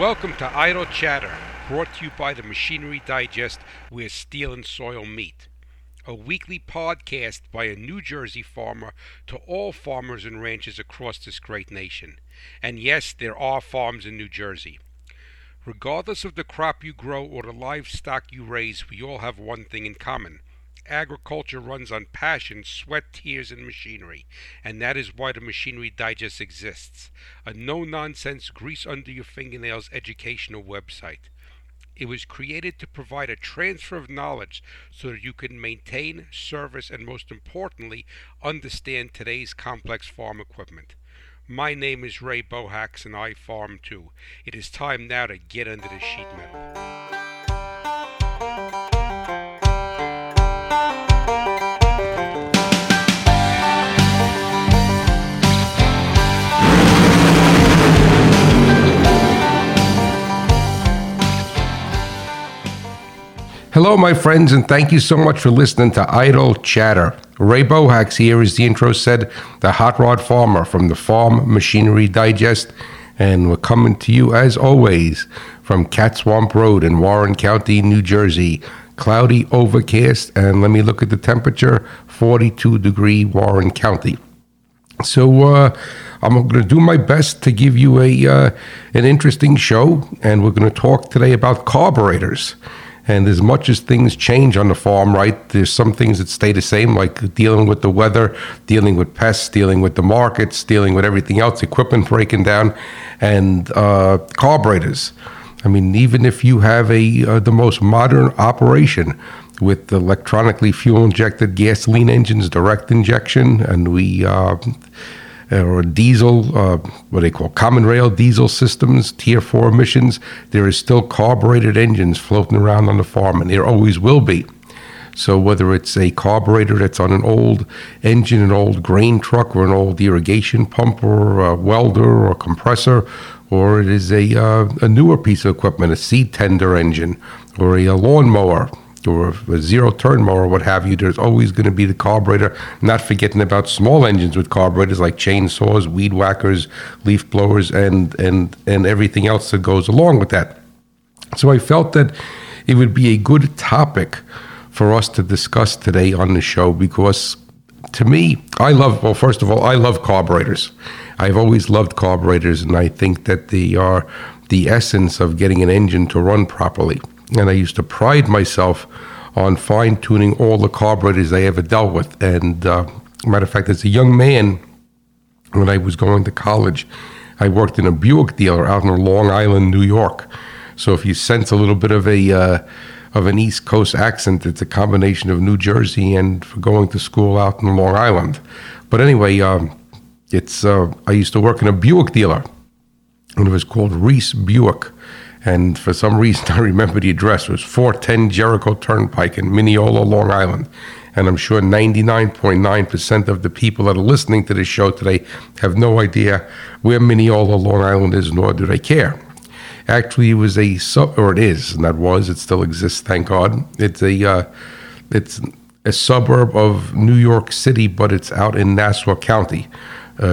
Welcome to Idle Chatter, brought to you by the Machinery Digest, where steel and soil meet. A weekly podcast by a New Jersey farmer to all farmers and ranchers across this great nation. And yes, there are farms in New Jersey. Regardless of the crop you grow or the livestock you raise, we all have one thing in common. Agriculture runs on passion, sweat, tears, and machinery, and that is why the Machinery Digest exists, a no-nonsense, grease-under-your-fingernails educational website. It was created to provide a transfer of knowledge so that you can maintain, service, and most importantly, understand today's complex farm equipment. My name is Ray Bohacks, and I farm too. It is time now to get under the sheet metal. Hello, my friends, and thank you so much for listening to Idle Chatter. Ray Bohacks here, as the intro said, the Hot Rod Farmer from the Farm Machinery Digest, and we're coming to you, as always, from Cat Swamp Road in Warren County, New Jersey. Cloudy, overcast, and let me look at the temperature, 42-degree Warren County. So I'm going to do my best to give you an interesting show, and we're going to talk today about carburetors. And as much as things change on the farm, right, there's some things that stay the same, like dealing with the weather, dealing with pests, dealing with the markets, dealing with everything else, equipment breaking down, and carburetors. I mean, even if you have the most modern operation with electronically fuel-injected gasoline engines, direct injection, and or diesel, common rail diesel systems, Tier 4 emissions, there is still carbureted engines floating around on the farm, and there always will be. So whether it's a carburetor that's on an old engine, an old grain truck, or an old irrigation pump, or a welder, or a compressor, or it is a newer piece of equipment, a seed tender engine, or a lawnmower, or a zero-turn mower, what have you, there's always going to be the carburetor, not forgetting about small engines with carburetors like chainsaws, weed whackers, leaf blowers, and everything else that goes along with that. So I felt that it would be a good topic for us to discuss today on the show because, to me, I love carburetors. I've always loved carburetors, and I think that they are the essence of getting an engine to run properly. And I used to pride myself on fine-tuning all the carburetors I ever dealt with. And matter of fact, as a young man, when I was going to college, I worked in a Buick dealer out in Long Island, New York. So if you sense a little bit of an East Coast accent, it's a combination of New Jersey and going to school out in Long Island. But anyway, I used to work in a Buick dealer, and it was called Reese Buick. And for some reason, I remember the address was 410 Jericho Turnpike in Mineola, Long Island. And I'm sure 99.9% of the people that are listening to this show today have no idea where Mineola, Long Island is, nor do they care. Actually, it still exists, thank God. It's a suburb of New York City, but it's out in Nassau County.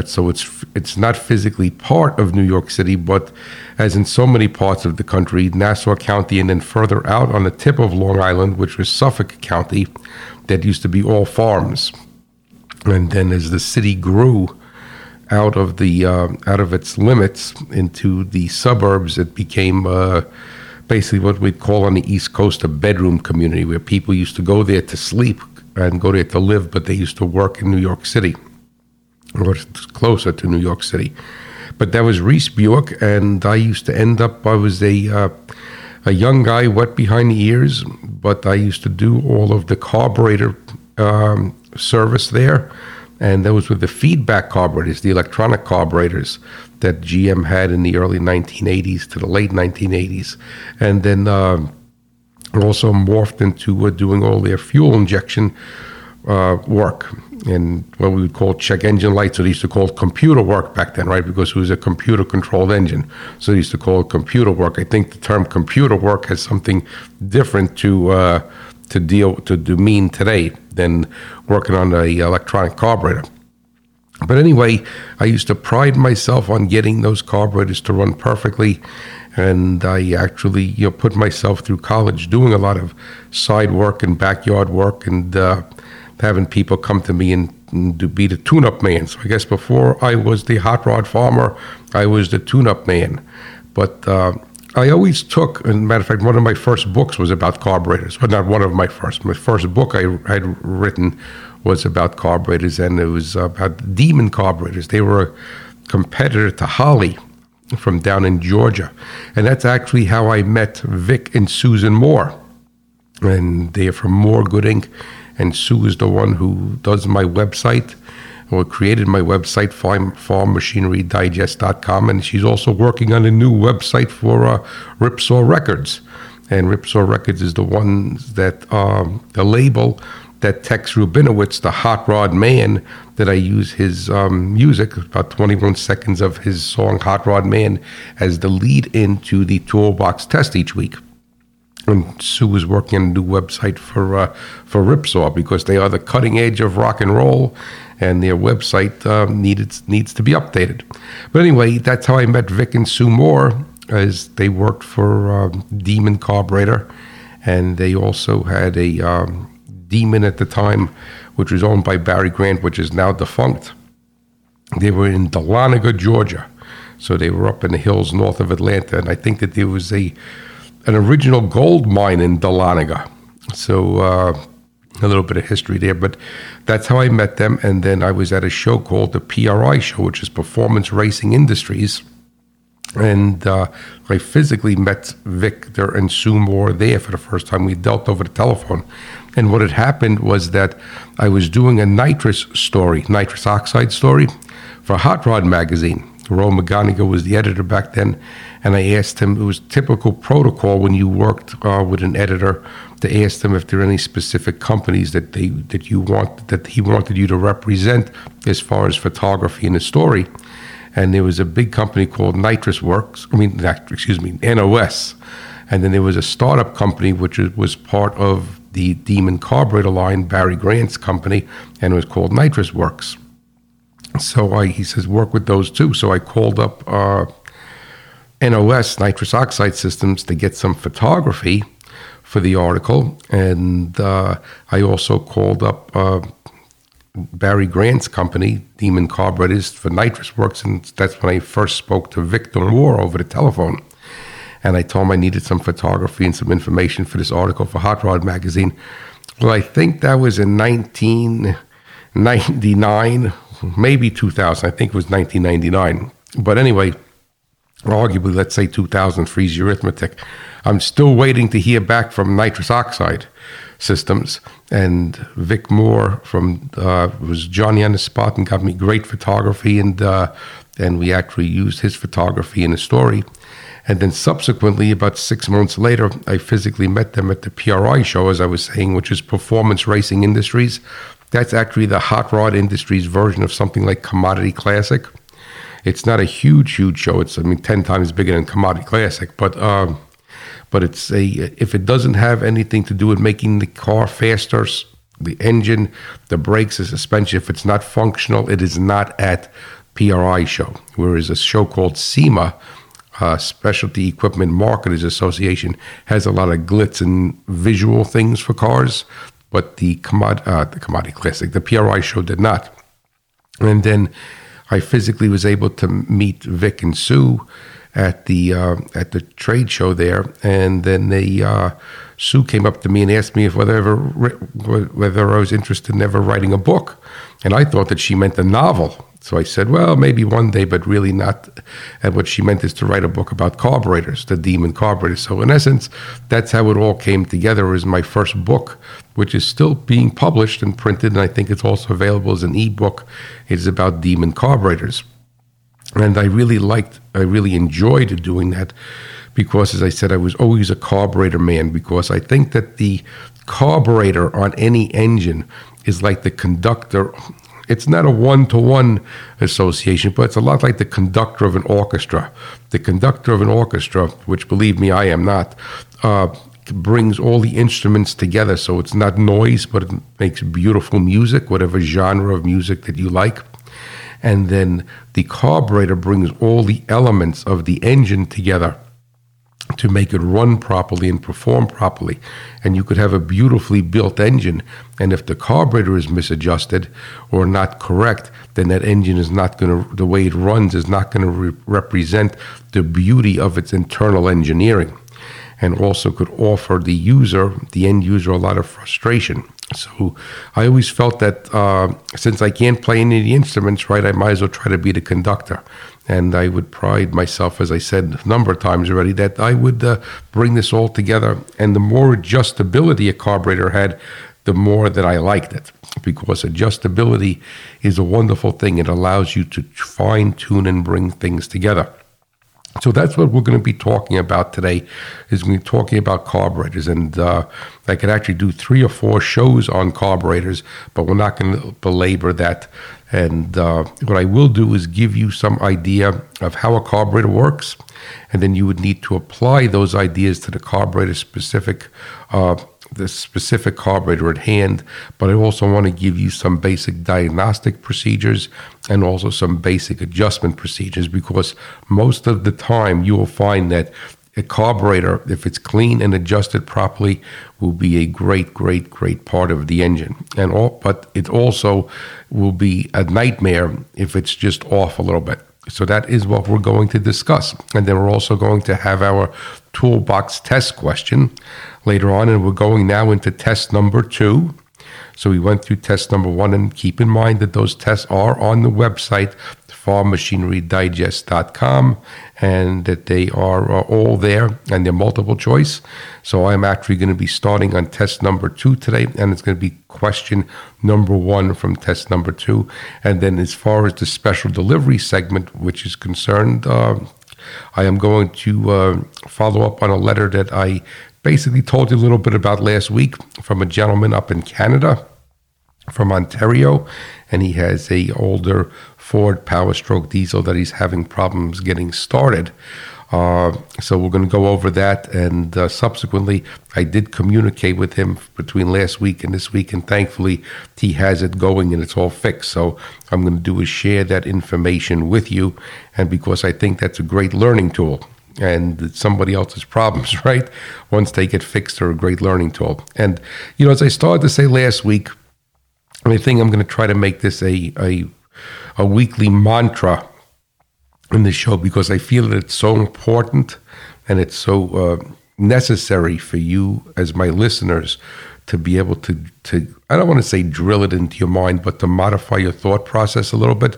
So it's not physically part of New York City, but as in so many parts of the country, Nassau County, and then further out on the tip of Long Island, which was Suffolk County, that used to be all farms. And then as the city grew out of its limits into the suburbs, it became basically what we'd call on the East Coast a bedroom community, where people used to go there to sleep and go there to live, but they used to work in New York City. Or closer to New York City. But that was Reese Buick, and I used to end up, I was a young guy, wet behind the ears, but I used to do all of the carburetor service there, and that was with the feedback carburetors, the electronic carburetors that GM had in the early 1980s to the late 1980s, and then also morphed into doing all their fuel injection work, and what we would call check engine lights, or they used to call it computer work back then, right, because it was a computer-controlled engine. So they used to call it computer work. I think the term computer work has something different to mean today than working on the electronic carburetor. But anyway, I used to pride myself on getting those carburetors to run perfectly, And I actually put myself through college doing a lot of side work and backyard work and having people come to me and to be the tune-up man. So I guess before I was the hot rod farmer, I was the tune-up man. But I always took, as a matter of fact, one of my first books was about carburetors. Well, not one of my first. My first book I had written was about carburetors, and it was about Demon carburetors. They were a competitor to Holley from down in Georgia. And that's actually how I met Vic and Susan Moore. And they are from Moore Good Inc. And Sue is the one who does my website, or created my website, FarmMachineryDigest.com. And she's also working on a new website for Ripsaw Records. And Ripsaw Records is the ones that, the label that Tex Rubinowitz, the Hot Rod Man, that I use his music, about 21 seconds of his song Hot Rod Man, as the lead into the toolbox test each week. And Sue was working on a new website for Ripsaw, because they are the cutting edge of rock and roll, and their website needs to be updated. But anyway, that's how I met Vic and Sue Moore, as they worked for Demon Carburetor, and they also had a Demon at the time, which was owned by Barry Grant, which is now defunct. They were in Dahlonega, Georgia, so they were up in the hills north of Atlanta, and I think that there was an original gold mine in Dahlonega. So a little bit of history there, but that's how I met them. And then I was at a show called the PRI show, which is Performance Racing Industries. And I physically met Victor and Sue Moore there for the first time. We dealt over the telephone. And what had happened was that I was doing a nitrous oxide story for Hot Rod magazine. Roe McGoniga was the editor back then, and I asked him, it was typical protocol when you worked with an editor, to ask them if there are any specific companies that he wanted you to represent as far as photography and a story. And there was a big company called Nitrous Works, NOS. And then there was a startup company, which was part of the Demon Carburetor line, Barry Grant's company, and it was called Nitrous Works. So he says, work with those two. So I called up NOS, Nitrous Oxide Systems, to get some photography for the article. And I also called up Barry Grant's company, Demon Carburetors, for Nitrous Works. And that's when I first spoke to Victor Moore over the telephone. And I told him I needed some photography and some information for this article for Hot Rod magazine. Well, I think that was in 1999, maybe 2000. I think it was 1999. But anyway, arguably, let's say 2003 is your arithmetic. I'm still waiting to hear back from Nitrous Oxide Systems. And Vic Moore was Johnny on the spot and got me great photography. And we actually used his photography in a story. And then subsequently, about 6 months later, I physically met them at the PRI show, as I was saying, which is Performance Racing Industries. That's actually the Hot Rod Industries version of something like Commodity Classic. It's not a huge, huge show. It's, 10 times bigger than Commodity Classic. But it's if it doesn't have anything to do with making the car faster, the engine, the brakes, the suspension, if it's not functional, it is not at PRI show. Whereas a show called SEMA, Specialty Equipment Marketers Association, has a lot of glitz and visual things for cars. But the Commodity Classic, the PRI show, did not. And then I physically was able to meet Vic and Sue at the trade show there. And then Sue came up to me and asked me if whether I was interested in ever writing a book. And I thought that she meant a novel. So I said, well, maybe one day, but really not. And what she meant is to write a book about carburetors, the Demon Carburetors. So in essence, that's how it all came together, is my first book, which is still being published and printed. And I think it's also available as an ebook. It is about Demon Carburetors. And I really enjoyed doing that because, as I said, I was always a carburetor man, because I think that the carburetor on any engine is like the conductor. It's not a one-to-one association, but it's a lot like the conductor of an orchestra. The conductor of an orchestra, which, believe me, I am not, brings all the instruments together. So it's not noise, but it makes beautiful music, whatever genre of music that you like. And then the carburetor brings all the elements of the engine together to make it run properly and perform properly. And you could have a beautifully built engine, and if the carburetor is misadjusted or not correct, then that engine is not going to, the way it runs is not going to represent the beauty of its internal engineering, and also could offer the user, the end user, a lot of frustration. So I always felt that since I can't play any of the instruments right, I might as well try to be the conductor. And I would pride myself, as I said a number of times already, that I would bring this all together. And the more adjustability a carburetor had, the more that I liked it, because adjustability is a wonderful thing. It allows you to fine-tune and bring things together. So that's what we're going to be talking about today, is we're talking about carburetors. And I could actually do 3 or 4 shows on carburetors, but we're not going to belabor that. And what I will do is give you some idea of how a carburetor works, and then you would need to apply those ideas to the carburetor-specific the specific carburetor at hand. But I also want to give you some basic diagnostic procedures and also some basic adjustment procedures, because most of the time you will find that a carburetor, if it's clean and adjusted properly, will be a great, great, great part of the engine. And all, but it also will be a nightmare if it's just off a little bit. So that is what we're going to discuss. And then we're also going to have our toolbox test question later on. And we're going now into test number 2. So we went through test number 1. And keep in mind that those tests are on the website, FarmMachineryDigest.com, and that they are all there, and they're multiple choice. So I'm actually going to be starting on test number 2 today, and it's going to be question number 1 from test number 2. And then as far as the special delivery segment, which is concerned, I am going to follow up on a letter that I basically told you a little bit about last week from a gentleman up in Canada, from Ontario, and he has a older Ford Power Stroke diesel that he's having problems getting started. So we're going to go over that, and subsequently I did communicate with him between last week and this week, and thankfully he has it going and it's all fixed. So I'm going to do is share that information with you, and because I think that's a great learning tool, and it's somebody else's problems, right? Once they get fixed, they're a great learning tool. And, you know, as I started to say last week, I think I'm going to try to make this a weekly mantra in the show, because I feel that it's so important and it's so necessary for you as my listeners to be able to, I don't want to say drill it into your mind, but to modify your thought process a little bit.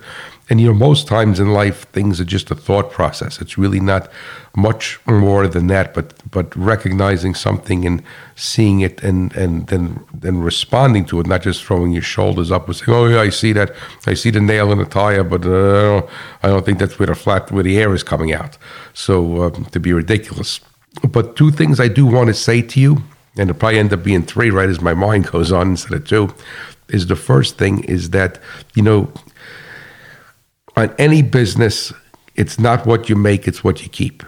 And, you know, most times in life, things are just a thought process. It's really not much more than that, but recognizing something and seeing it and then responding to it, not just throwing your shoulders up and saying, oh, yeah, I see that. I see the nail in the tire, but I don't think that's where the air is coming out. So to be ridiculous. But 2 things I do want to say to you, and it'll probably end up being 3 right as my mind goes on instead of 2, is the first thing is that, you know, on any business, it's not what you make, it's what you keep.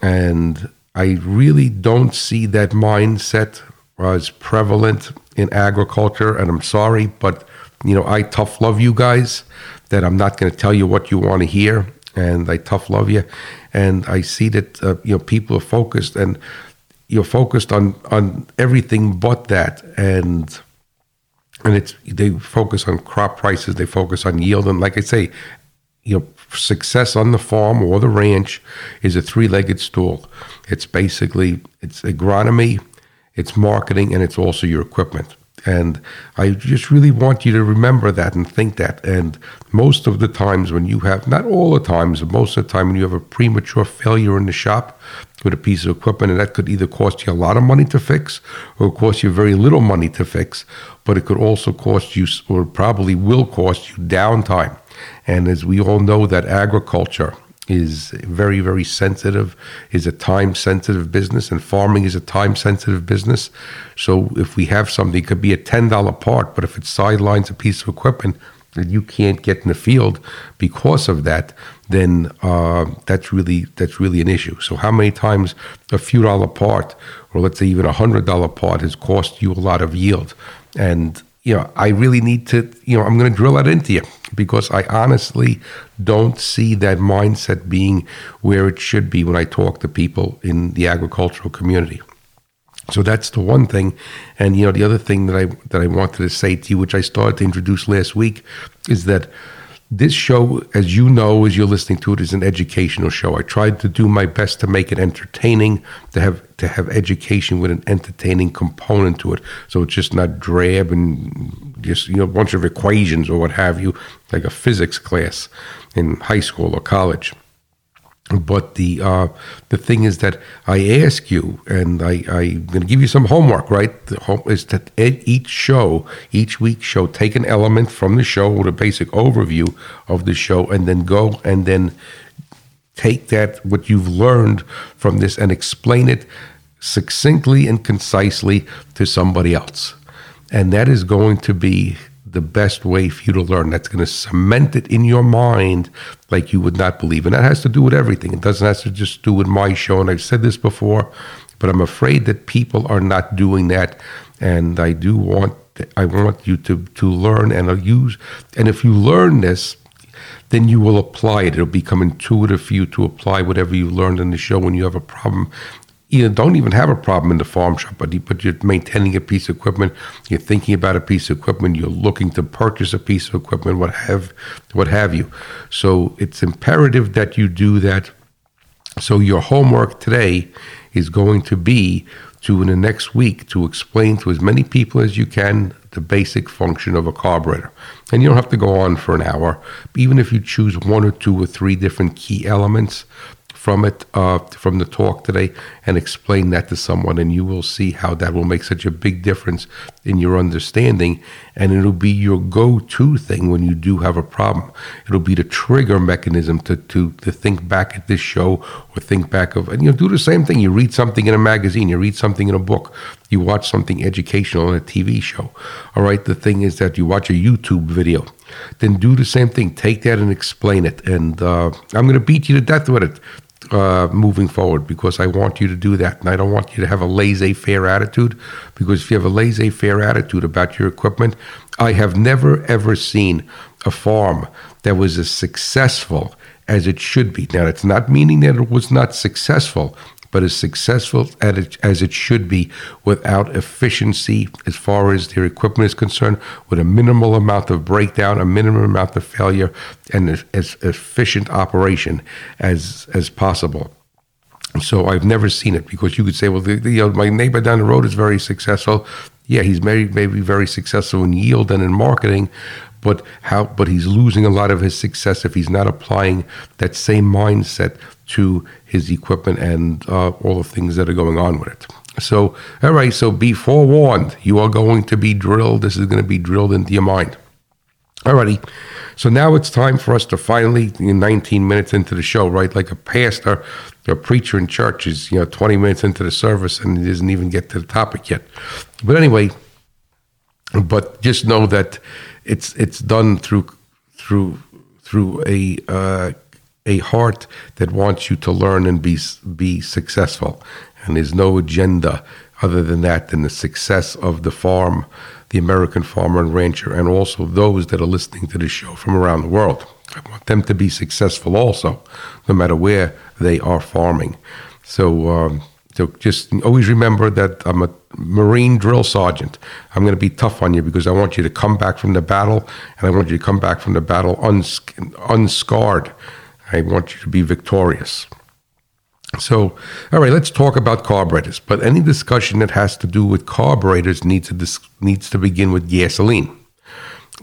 And I really don't see that mindset as prevalent in agriculture, and I'm sorry, but, you know, I tough love you guys, that I'm not going to tell you what you want to hear, and I tough love you. And I see that, you know, people are focused, and you're focused on everything but that, and it's, they focus on crop prices, they focus on yield, and like I say, you know, success on the farm or the ranch is a 3-legged stool. It's basically, it's agronomy, it's marketing, and it's also your equipment. And I just really want you to remember that and think that. And most of the times when you have, not all the times, but most of the time when you have a premature failure in the shop with a piece of equipment, and that could either cost you a lot of money to fix or cost you very little money to fix, but it could also cost you, or probably will cost you, downtime. And as we all know, that agriculture is very, very sensitive, is a time-sensitive business, and farming is a time-sensitive business. So if we have something, it could be a $10 part, but if it sidelines a piece of equipment that you can't get in the field because of that, then that's really an issue. So how many times a few dollar part, or let's say even a $100 part, has cost you a lot of yield? And, you know, I really need to, you know, I'm going to drill that into you, because I honestly don't see that mindset being where it should be when I talk to people in the agricultural community. So that's the one thing. And, you know, the other thing that I wanted to say to you, which I started to introduce last week, is that this show, as you know, as you're listening to it, is an educational show. I tried to do my best to make it entertaining, to have education with an entertaining component to it. So it's just not drab and just, you know, a bunch of equations or what have you, like a physics class in high school or college. But the thing is that I ask you, and I'm going to give you some homework, right? The homework is that each week's show, take an element from the show or the basic overview of the show, and then go and then take that, what you've learned from this, and explain it succinctly and concisely to somebody else. And that is going to be the best way for you to learn. That's going to cement it in your mind like you would not believe. And that has to do with everything. It doesn't have to just do with my show. And I've said this before, but I'm afraid that people are not doing that. And I want you to learn and use. And if you learn this, then you will apply it. It'll become intuitive for you to apply whatever you learned in the show when you have a problem. You don't even have a problem in the farm shop, but you're maintaining a piece of equipment, you're thinking about a piece of equipment, you're looking to purchase a piece of equipment, what have you. So it's imperative that you do that. So your homework today is going to be to, in the next week, to explain to as many people as you can the basic function of a carburetor. And you don't have to go on for an hour. Even if you choose one or two or three different key elements from it, from the talk today, and explain that to someone, and you will see how that will make such a big difference in your understanding, and it'll be your go-to thing when you do have a problem. It'll be the trigger mechanism to think back at this show, or think back of, and you'll do the same thing. You read something in a magazine, you read something in a book, you watch something educational on a TV show. All right, the thing is that you watch a YouTube video. Then do the same thing. Take that and explain it. And I'm going to beat you to death with it moving forward, because I want you to do that. And I don't want you to have a laissez-faire attitude, because if you have a laissez-faire attitude about your equipment, I have never, ever seen a farm that was as successful as it should be. Now, it's not meaning that it was not successful, but as successful as it should be, without efficiency as far as their equipment is concerned, with a minimal amount of breakdown, a minimum amount of failure, and as efficient operation as possible. So I've never seen it, because you could say, well, my neighbor down the road is very successful. Yeah, he's maybe very successful in yield and in marketing, but he's losing a lot of his success if he's not applying that same mindset to his equipment and all the things that are going on with it. So, all right, so be forewarned. You are going to be drilled. This is going to be drilled into your mind. All righty. So now it's time for us to finally, 19 minutes into the show, right? Like a pastor, a preacher in church is, 20 minutes into the service and he doesn't even get to the topic yet. But anyway, just know that it's done through a heart that wants you to learn and be successful, and there's no agenda other than that, than the success of the farm, the American farmer and rancher, and also those that are listening to this show from around the world. I want them to be successful also, no matter where they are farming. So just always remember that I'm a Marine drill sergeant. I'm going to be tough on you, because I want you to come back from the battle, and I want you to come back from the battle unscarred. I want you to be victorious. So, all right, let's talk about carburetors. But any discussion that has to do with carburetors needs to begin with gasoline.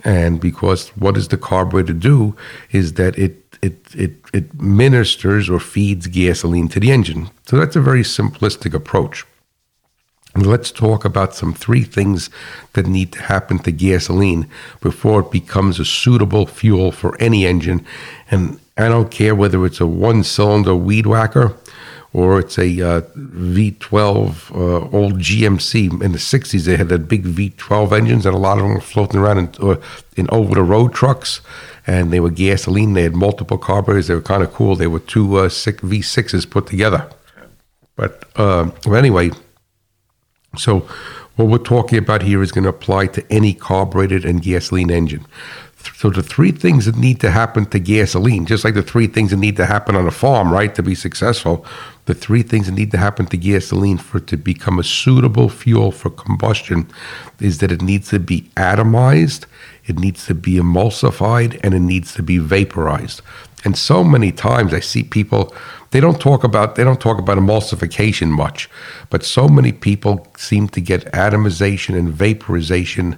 And because what does the carburetor do is that it ministers or feeds gasoline to the engine. So that's a very simplistic approach. And let's talk about some three things that need to happen to gasoline before it becomes a suitable fuel for any engine. And I don't care whether it's a one-cylinder weed whacker or it's a V12 old GMC. In the 60s, they had that big V12 engines, and a lot of them were floating around in over-the-road trucks, and they were gasoline. They had multiple carburetors. They were kind of cool. They were two V6s put together. But anyway, so what we're talking about here is going to apply to any carbureted and gasoline engine. So the three things that need to happen to gasoline, just like the three things that need to happen on a farm, right, to be successful, the three things that need to happen to gasoline for it to become a suitable fuel for combustion is that it needs to be atomized, it needs to be emulsified, and it needs to be vaporized. And so many times I see people, they don't talk about emulsification much, but so many people seem to get atomization and vaporization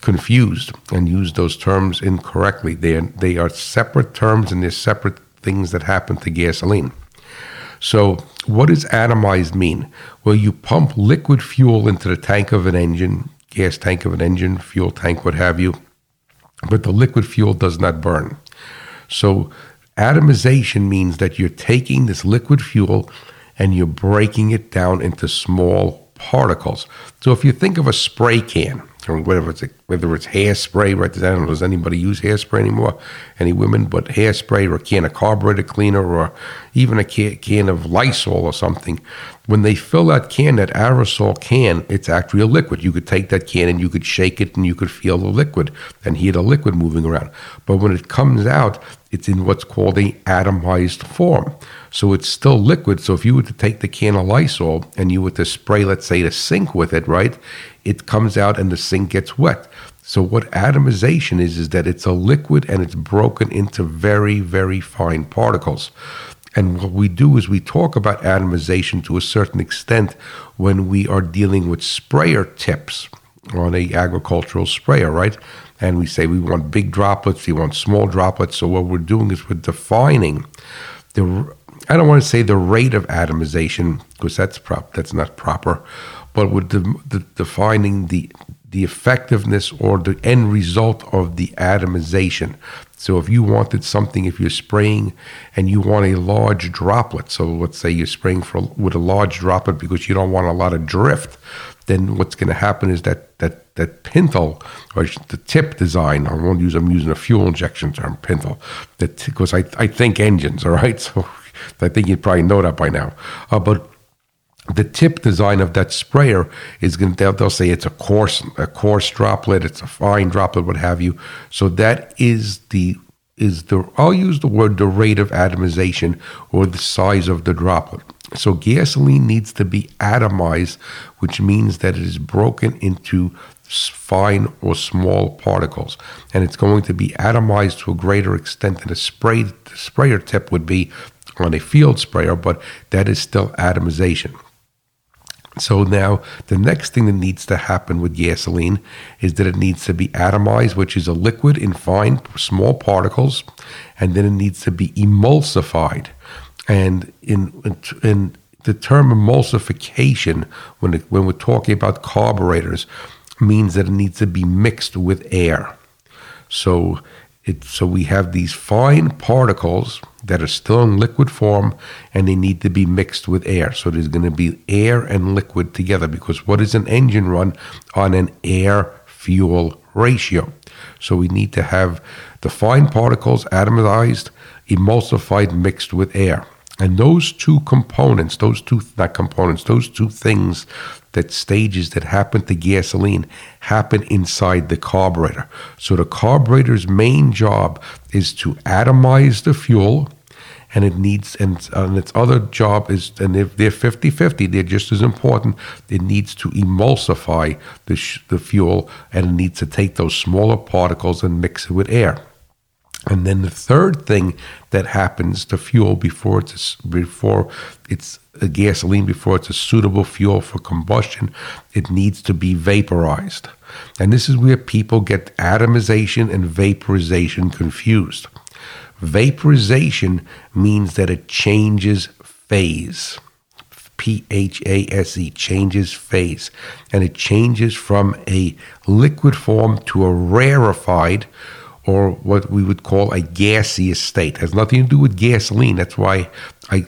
confused and use those terms incorrectly. They are separate terms, and they're separate things that happen to gasoline. So what does atomized mean? Well, you pump liquid fuel into the tank of an engine, gas tank of an engine, fuel tank, what have you, but the liquid fuel does not burn. So atomization means that you're taking this liquid fuel and you're breaking it down into small particles. So if you think of a spray can, or whether it's hairspray, right? I don't know, does anybody use hairspray anymore? Any women? But hairspray or a can of carburetor cleaner or even a can of Lysol or something. When they fill that can, that aerosol can, it's actually a liquid. You could take that can and you could shake it and you could feel the liquid and hear the liquid moving around. But when it comes out, it's in what's called an atomized form. So it's still liquid. So if you were to take the can of Lysol and you were to spray, let's say, the sink with it, right? It comes out and the sink gets wet. So what atomization is that it's a liquid and it's broken into very, very fine particles. And what we do is we talk about atomization to a certain extent when we are dealing with sprayer tips on an agricultural sprayer, right? And we say we want big droplets, we want small droplets. So what we're doing is we're defining the, I don't want to say the rate of atomization, because that's not proper, but we're defining the effectiveness or the end result of the atomization. So if you wanted something, if you're spraying and you want a large droplet, so let's say you're spraying with a large droplet because you don't want a lot of drift, then what's going to happen is that pintle, or the tip design, I'm using a fuel injection term, pintle, because I think engines, all right? So I think you probably know that by now. But the tip design of that sprayer is going to, they'll say it's a coarse droplet, it's a fine droplet, what have you. So that is the, I'll use the word, the rate of atomization or the size of the droplet. So gasoline needs to be atomized, which means that it is broken into fine or small particles. And it's going to be atomized to a greater extent than the sprayer tip would be on a field sprayer, but that is still atomization. So now the next thing that needs to happen with gasoline is that it needs to be atomized, which is a liquid in fine, small particles, and then it needs to be emulsified. And in the term emulsification, when we're talking about carburetors, means that it needs to be mixed with air. So we have these fine particles that are still in liquid form, and they need to be mixed with air. So there's going to be air and liquid together, because what is an engine run on? An air-fuel ratio. So we need to have the fine particles atomized, emulsified, mixed with air. And those two things, that stages that happen to gasoline happen inside the carburetor. So the carburetor's main job is to atomize the fuel, and it needs, and its other job is, and if they're 50-50, they're just as important, it needs to emulsify the fuel, and it needs to take those smaller particles and mix it with air. And then the third thing that happens to fuel before it's a suitable fuel for combustion, it needs to be vaporized. And this is where people get atomization and vaporization confused. Vaporization means that it changes phase. Phase, changes phase. And it changes from a liquid form to a rarefied, or what we would call a gaseous state. It has nothing to do with gasoline. That's why I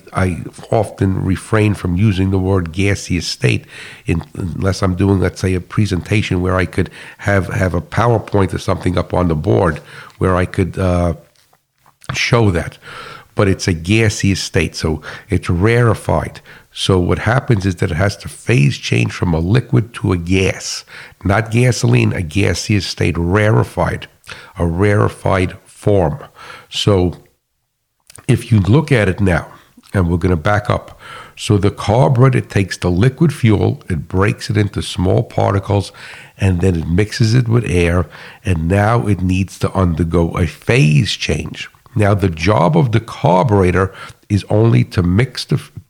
often refrain from using the word gaseous state unless I'm doing, let's say, a presentation where I could have a PowerPoint or something up on the board where I could show that. But it's a gaseous state, so it's rarefied. So what happens is that it has to phase change from a liquid to a gas. Not gasoline, a gaseous state, rarefied. a rarefied form. So if you look at it now, and we're going to back up. So the carburet, it takes the liquid fuel, it breaks it into small particles, and then it mixes it with air, and now it needs to undergo a phase change. Now, the job of the carburetor is only to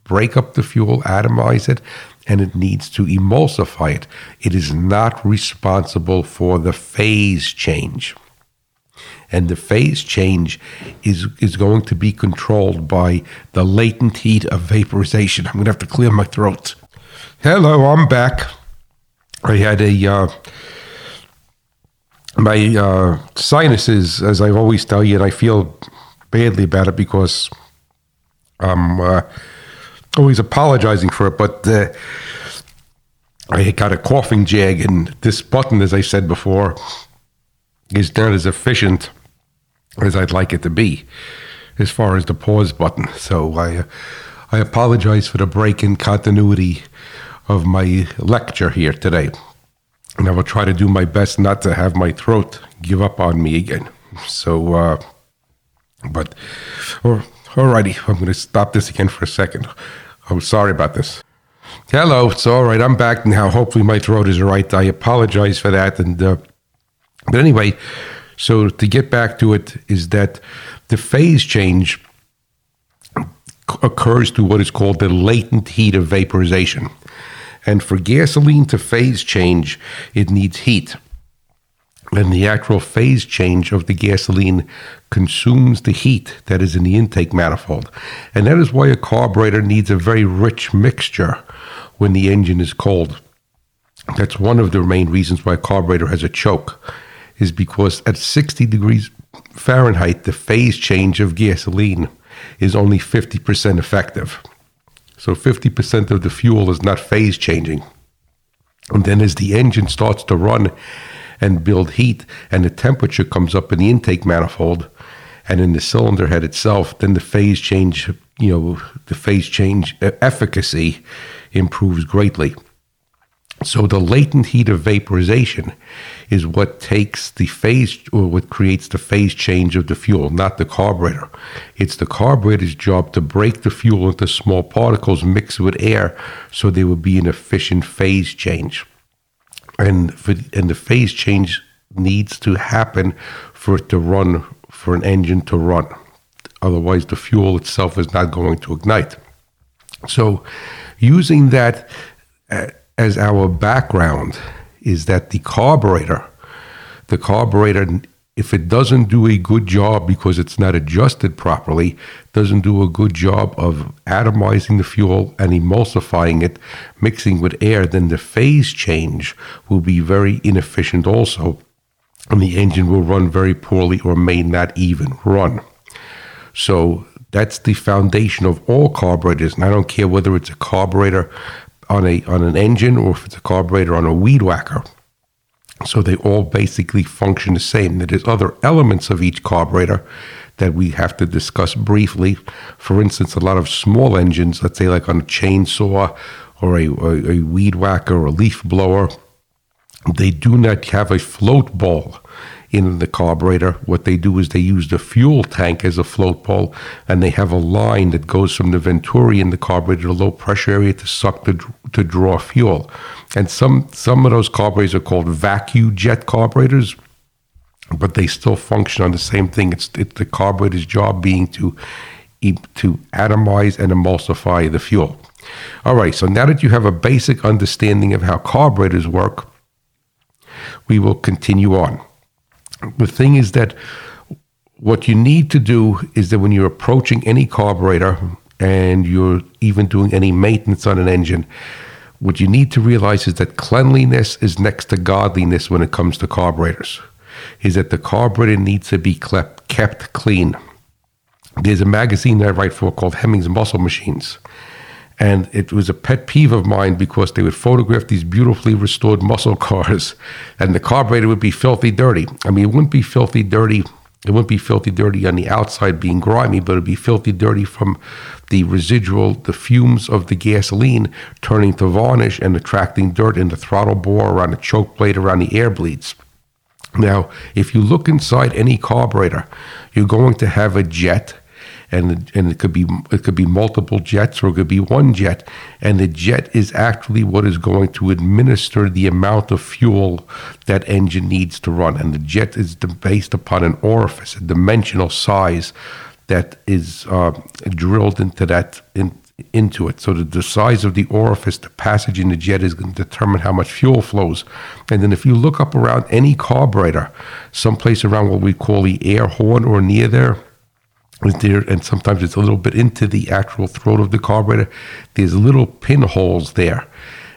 break up the fuel, atomize it, and it needs to emulsify it. It is not responsible for the phase change. And the phase change is going to be controlled by the latent heat of vaporization. I'm going to have to clear my throat. Hello, I'm back. I had my sinuses, as I always tell you, and I feel badly about it because I'm always apologizing for it, but I got a coughing jag, and this button, as I said before, is not as efficient as I'd like it to be as far as the pause button. So I apologize for the break in continuity of my lecture here today. And I will try to do my best not to have my throat give up on me again. So, alrighty, I'm going to stop this again for a second. I'm sorry about this. Hello, it's all right. I'm back now. Hopefully my throat is all right. I apologize for that. And but anyway, so to get back to it is that the phase change occurs through what is called the latent heat of vaporization. And for gasoline to phase change, it needs heat. And the actual phase change of the gasoline consumes the heat that is in the intake manifold. And that is why a carburetor needs a very rich mixture when the engine is cold. That's one of the main reasons why a carburetor has a choke, is because at 60 degrees Fahrenheit, the phase change of gasoline is only 50% effective. So 50% of the fuel is not phase changing. And then as the engine starts to run and build heat, and the temperature comes up in the intake manifold and in the cylinder head itself, then the phase change, the phase change efficacy improves greatly. So the latent heat of vaporization is what takes the phase, or what creates the phase change of the fuel, not the carburetor. It's the carburetor's job to break the fuel into small particles, mix it with air, so there will be an efficient phase change. And the phase change needs to happen for it to run, for an engine to run. Otherwise, the fuel itself is not going to ignite. So using that as our background is that the carburetor, if it doesn't do a good job because it's not adjusted properly, doesn't do a good job of atomizing the fuel and emulsifying it, mixing with air, then the phase change will be very inefficient also, and the engine will run very poorly or may not even run. So that's the foundation of all carburetors, and I don't care whether it's a carburetor on an engine or if it's a carburetor on a weed whacker. So they all basically function the same. There's other elements of each carburetor that we have to discuss briefly. For instance, a lot of small engines, let's say like on a chainsaw or a weed whacker or a leaf blower, they do not have a float ball in the carburetor. What they do is they use the fuel tank as a float ball, and they have a line that goes from the venturi in the carburetor to the low pressure area to suck to draw fuel. And some of those carburetors are called vacuum jet carburetors, but they still function on the same thing. It's the carburetor's job being to atomize and emulsify the fuel. All right, so now that you have a basic understanding of how carburetors work, we will continue on. The thing is that what you need to do is that when you're approaching any carburetor and you're even doing any maintenance on an engine, what you need to realize is that cleanliness is next to godliness when it comes to carburetors, is that the carburetor needs to be kept clean. There's a magazine that I write for called Hemmings Muscle Machines, and it was a pet peeve of mine because they would photograph these beautifully restored muscle cars and the carburetor would be filthy dirty. I mean, it wouldn't be filthy dirty. It wouldn't be filthy dirty on the outside being grimy, but it'd be filthy dirty from the fumes of the gasoline turning to varnish and attracting dirt in the throttle bore, around the choke plate, around the air bleeds. Now, if you look inside any carburetor, you're going to have a jet, and it could be multiple jets, or it could be one jet, and the jet is actually what is going to administer the amount of fuel that engine needs to run, and the jet is based upon an orifice, a dimensional size that is drilled into that into it. So the size of the orifice, the passage in the jet, is going to determine how much fuel flows. And then if you look up around any carburetor, someplace around what we call the air horn or near there, and sometimes it's a little bit into the actual throat of the carburetor, there's little pinholes there.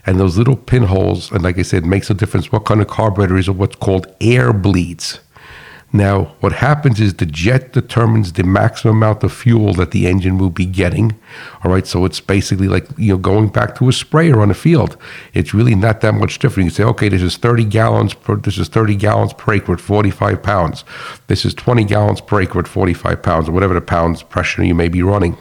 And those little pinholes, and like I said, makes a difference what kind of carburetor is, or what's called air bleeds. Now, what happens is the jet determines the maximum amount of fuel that the engine will be getting. All right, so it's basically like, going back to a sprayer on a field. It's really not that much different. You say, okay, this is 30 gallons per acre at 45 pounds. This is 20 gallons per acre at 45 pounds, or whatever the pounds pressure you may be running.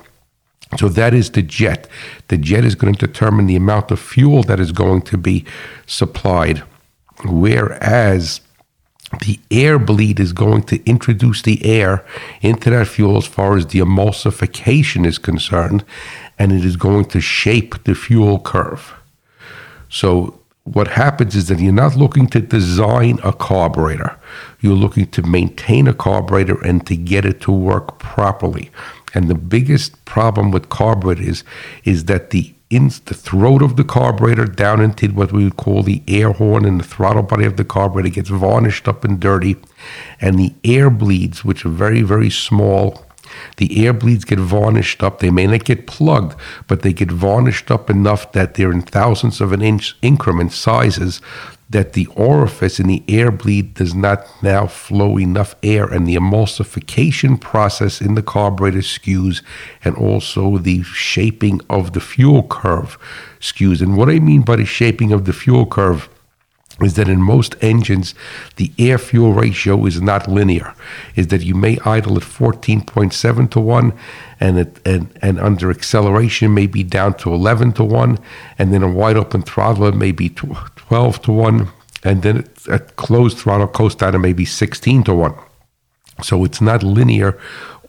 So that is the jet. The jet is going to determine the amount of fuel that is going to be supplied, whereas the air bleed is going to introduce the air into that fuel as far as the emulsification is concerned, and it is going to shape the fuel curve. So what happens is that you're not looking to design a carburetor. You're looking to maintain a carburetor and to get it to work properly. And the biggest problem with carburetors is that the throat of the carburetor down into what we would call the air horn and the throttle body of the carburetor gets varnished up and dirty, and the air bleeds, which are very, very small, the air bleeds get varnished up. They may not get plugged, but they get varnished up enough that they're in thousandths of an inch increment sizes, that the orifice in the air bleed does not now flow enough air, and the emulsification process in the carburetor skews, and also the shaping of the fuel curve skews. And what I mean by the shaping of the fuel curve is that in most engines, the air-fuel ratio is not linear, is that you may idle at 14.7 to 1, and under acceleration may be down to 11 to 1, and then a wide-open throttle it may be 12 to 1, and then at closed throttle coast down it may be 16 to 1. So it's not linear.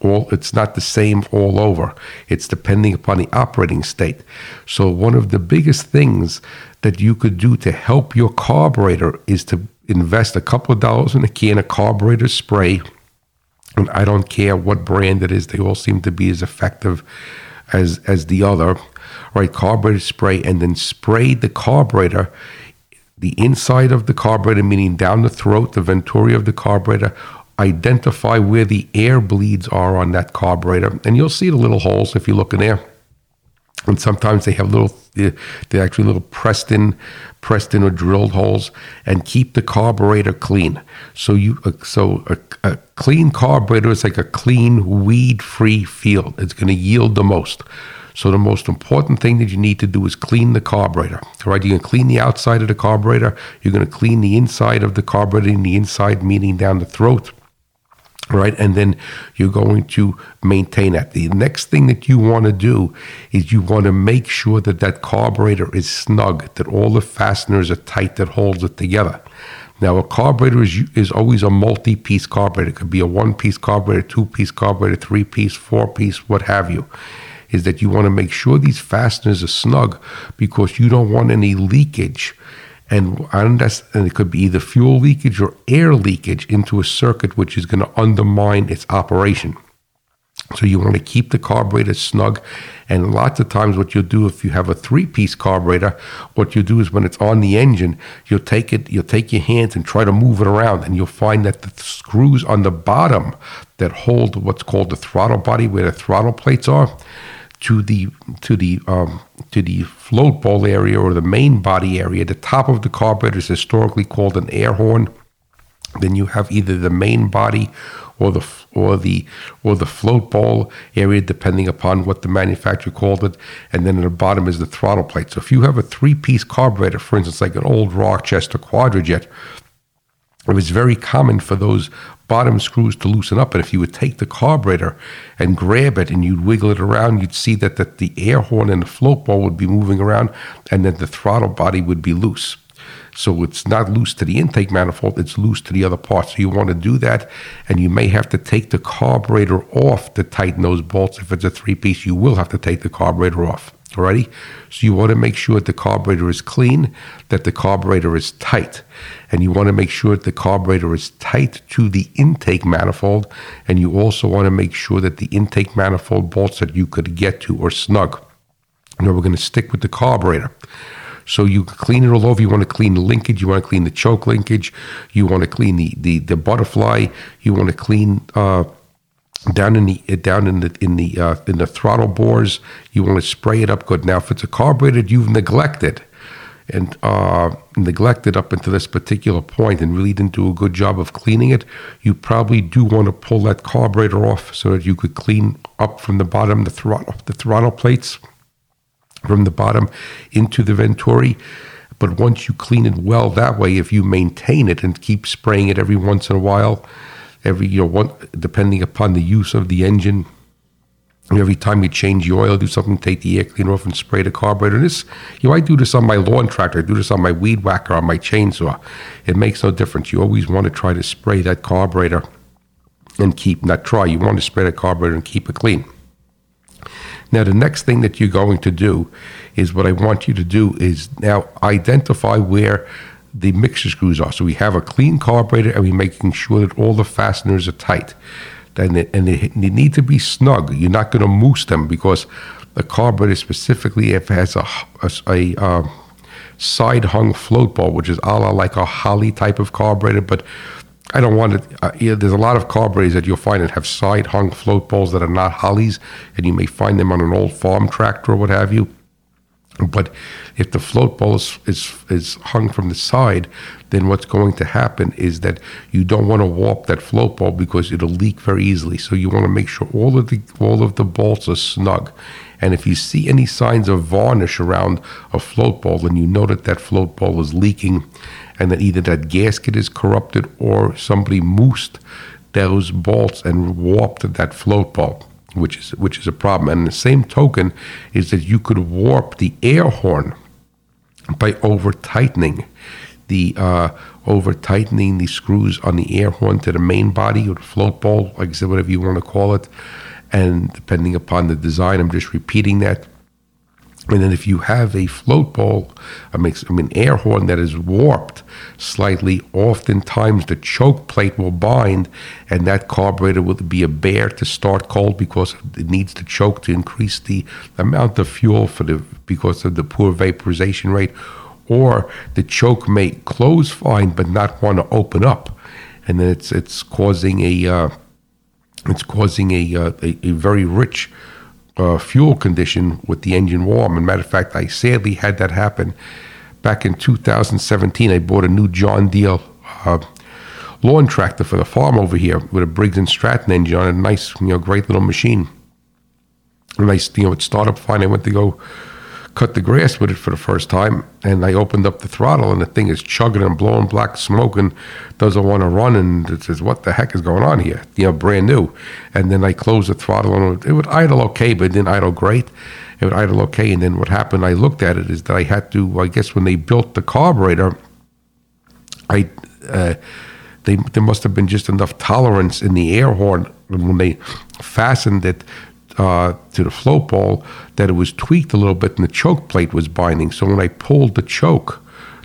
It's not the same all over. It's depending upon the operating state. So one of the biggest things that you could do to help your carburetor is to invest a couple of dollars in a can of carburetor spray. And I don't care what brand it is. They all seem to be as effective as the other. Right, carburetor spray, and then spray the carburetor, the inside of the carburetor, meaning down the throat, the venturi of the carburetor. Identify where the air bleeds are on that carburetor, and you'll see the little holes if you look in there. And sometimes they have little pressed in or drilled holes, and keep the carburetor clean. So a clean carburetor is like a clean, weed-free field. It's going to yield the most. So the most important thing that you need to do is clean the carburetor, right? You're going to clean the outside of the carburetor. You're going to clean the inside of the carburetor, and the inside meaning down the throat, right? And then you're going to maintain that. The next thing that you want to do is you want to make sure that that carburetor is snug, that all the fasteners are tight, that holds it together. Now, a carburetor is always a multi-piece carburetor. It could be a one-piece carburetor, two-piece carburetor, three-piece, four-piece, what have you. Is that you want to make sure these fasteners are snug, because you don't want any leakage. And it could be either fuel leakage or air leakage into a circuit, which is going to undermine its operation. So you want to keep the carburetor snug. And lots of times what you'll do, if you have a three-piece carburetor, what you'll do is when it's on the engine, you'll take your hands and try to move it around, and you'll find that the screws on the bottom that hold what's called the throttle body, where the throttle plates are, to the float bowl area or the main body area. The top of the carburetor is historically called an air horn. Then you have either the main body or the float bowl area, depending upon what the manufacturer called it, and then at the bottom is the throttle plate. So if you have a three-piece carburetor, for instance, like an old Rochester quadrajet, it was very common for those bottom screws to loosen up, and if you would take the carburetor and grab it and you'd wiggle it around, you'd see that the air horn and the float bowl would be moving around, and then the throttle body would be loose. So it's not loose to the intake manifold, it's loose to the other parts. So you want to do that, and you may have to take the carburetor off to tighten those bolts. If it's a three-piece, you will have to take the carburetor off. Alrighty? So you want to make sure the carburetor is clean, that the carburetor is tight. And you want to make sure that the carburetor is tight to the intake manifold. And you also want to make sure that the intake manifold bolts that you could get to are snug. Now we're going to stick with the carburetor. So you clean it all over. You want to clean the linkage. You want to clean the choke linkage. You want to clean the butterfly. You want to clean... Down in the throttle bores, you want to spray it up good. Now, if it's a carburetor you've neglected and neglected up until this particular point and really didn't do a good job of cleaning it, you probably do want to pull that carburetor off so that you could clean up from the bottom the throttle plates from the bottom into the venturi. But once you clean it well that way, if you maintain it and keep spraying it every once in a while. Depending upon the use of the engine, every time you change the oil, do something, take the air cleaner off and spray the carburetor. I do this on my lawn tractor, I do this on my weed whacker, on my chainsaw. It makes no difference. You always want to try to spray that carburetor and you want to spray the carburetor and keep it clean. Now, the next thing that you're going to do is what I want you to do is now identify where the mixer screws are. So we have a clean carburetor and we're making sure that all the fasteners are tight. And they need to be snug. You're not going to moose them because the carburetor specifically, if it has a side-hung float bar, which is a la like a Holley type of carburetor, but I don't want it. There's a lot of carburetors that you'll find that have side-hung float balls that are not Holleys, and you may find them on an old farm tractor or what have you. But if the float ball is hung from the side, then what's going to happen is that you don't want to warp that float ball because it'll leak very easily. So you want to make sure all of the bolts are snug. And if you see any signs of varnish around a float ball, then you know that float ball is leaking and that either that gasket is corrupted or somebody moosed those bolts and warped that float ball. Which is a problem. And the same token is that you could warp the air horn by over tightening the screws on the air horn to the main body or the float ball, like I said, whatever you want to call it. And depending upon the design, I'm just repeating that. And then if you have a float ball, air horn that is warped slightly, oftentimes the choke plate will bind and that carburetor will be a bear to start cold because it needs the choke to increase the amount of fuel because of the poor vaporization rate. Or the choke may close fine but not want to open up. And then it's causing a very rich fuel condition with the engine warm. And matter of fact, I sadly had that happen back in 2017. I bought a new John Deere lawn tractor for the farm over here with a Briggs & Stratton engine on a nice, great little machine. And it started up fine. I went to go cut the grass with it for the first time, and I opened up the throttle, and the thing is chugging and blowing black smoke and doesn't want to run, and it says, what the heck is going on here? Brand new. And then I closed the throttle, and it would idle okay, but it didn't idle great. It would idle okay, and then what happened, I looked at it, is that I had to, I guess when they built the carburetor, there must have been just enough tolerance in the air horn when they fastened it to the float ball that it was tweaked a little bit and the choke plate was binding. So when I pulled the choke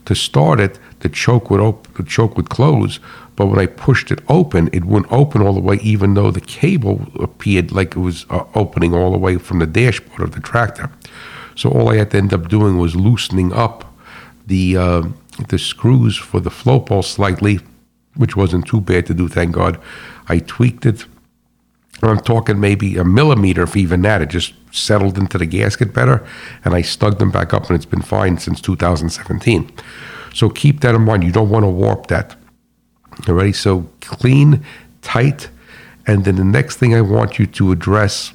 to start it, the choke would open, the choke would close, but when I pushed it open, it wouldn't open all the way, even though the cable appeared like it was opening all the way from the dashboard of the tractor. So all I had to end up doing was loosening up the screws for the float ball slightly, which wasn't too bad to do, thank God. I tweaked it. I'm talking maybe a millimeter, if even that. It just settled into the gasket better, and I stuck them back up, and it's been fine since 2017. So keep that in mind. You don't want to warp that. All right, so clean, tight, and then the next thing I want you to address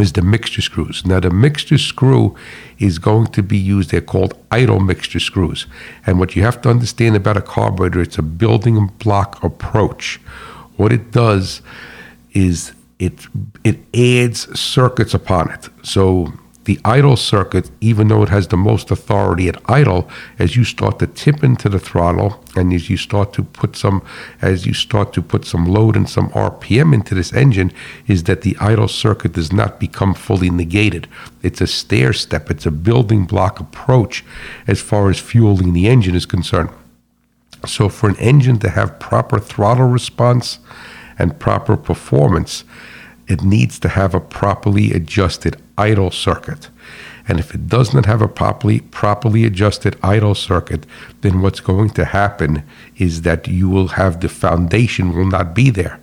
is the mixture screws. Now, the mixture screw is going to be used. They're called idle mixture screws. And what you have to understand about a carburetor, it's a building block approach. What it does is it adds circuits upon it. So the idle circuit, even though it has the most authority at idle, as you start to tip into the throttle and as you start to put some load and some RPM into this engine, is that the idle circuit does not become fully negated. It's a stair step. It's a building block approach as far as fueling the engine is concerned. So for an engine to have proper throttle response and proper performance, it needs to have a properly adjusted idle circuit. And if it does not have a properly adjusted idle circuit, then what's going to happen is that you will have the foundation will not be there.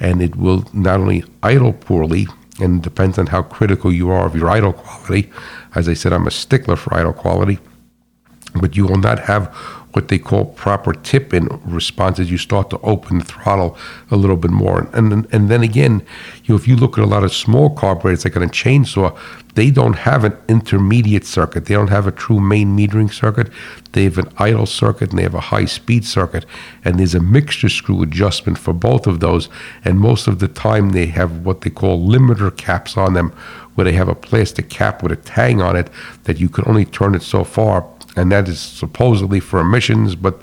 And it will not only idle poorly, and it depends on how critical you are of your idle quality. As I said, I'm a stickler for idle quality. But you will not have what they call proper tip-in response as you start to open the throttle a little bit more. And then again, if you look at a lot of small carburetors like on a chainsaw, they don't have an intermediate circuit. They don't have a true main metering circuit. They have an idle circuit and they have a high-speed circuit. And there's a mixture screw adjustment for both of those. And most of the time they have what they call limiter caps on them, where they have a plastic cap with a tang on it that you can only turn it so far. And that is supposedly for emissions, but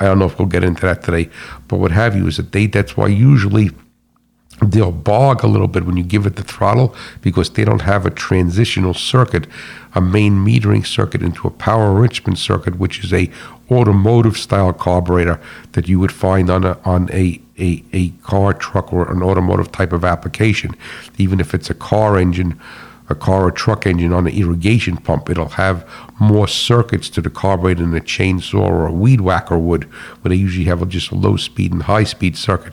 I don't know if we'll get into that today. But what have you is that that's why usually they'll bog a little bit when you give it the throttle, because they don't have a transitional circuit, a main metering circuit into a power enrichment circuit, which is a automotive style carburetor that you would find on a car, truck, or an automotive type of application. Even if it's a car engine, a car or truck engine on an irrigation pump, it'll have more circuits to the carburetor than a chainsaw or a weed whacker would, where they usually have just a low speed and high speed circuit.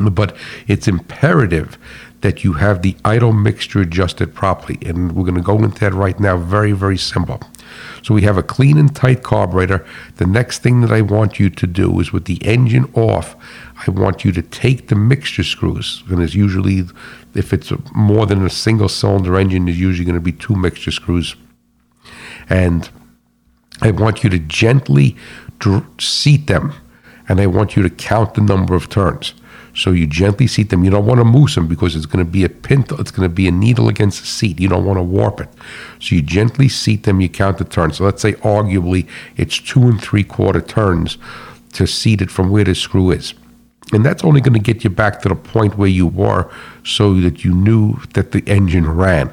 But it's imperative that you have the idle mixture adjusted properly, and we're going to go into that right now. Very, very simple. So we have a clean and tight carburetor. The next thing that I want you to do is, with the engine off, I want you to take the mixture screws. And it's usually, if it's more than a single cylinder engine, there's usually going to be two mixture screws. And I want you to gently seat them, and I want you to count the number of turns. So you gently seat them. You don't want to moose them, because it's going to be a pintle. It's going to be a needle against the seat. You don't want to warp it. So you gently seat them. You count the turns. So let's say arguably it's 2 3/4 turns to seat it from where the screw is. And that's only going to get you back to the point where you were, so that you knew that the engine ran.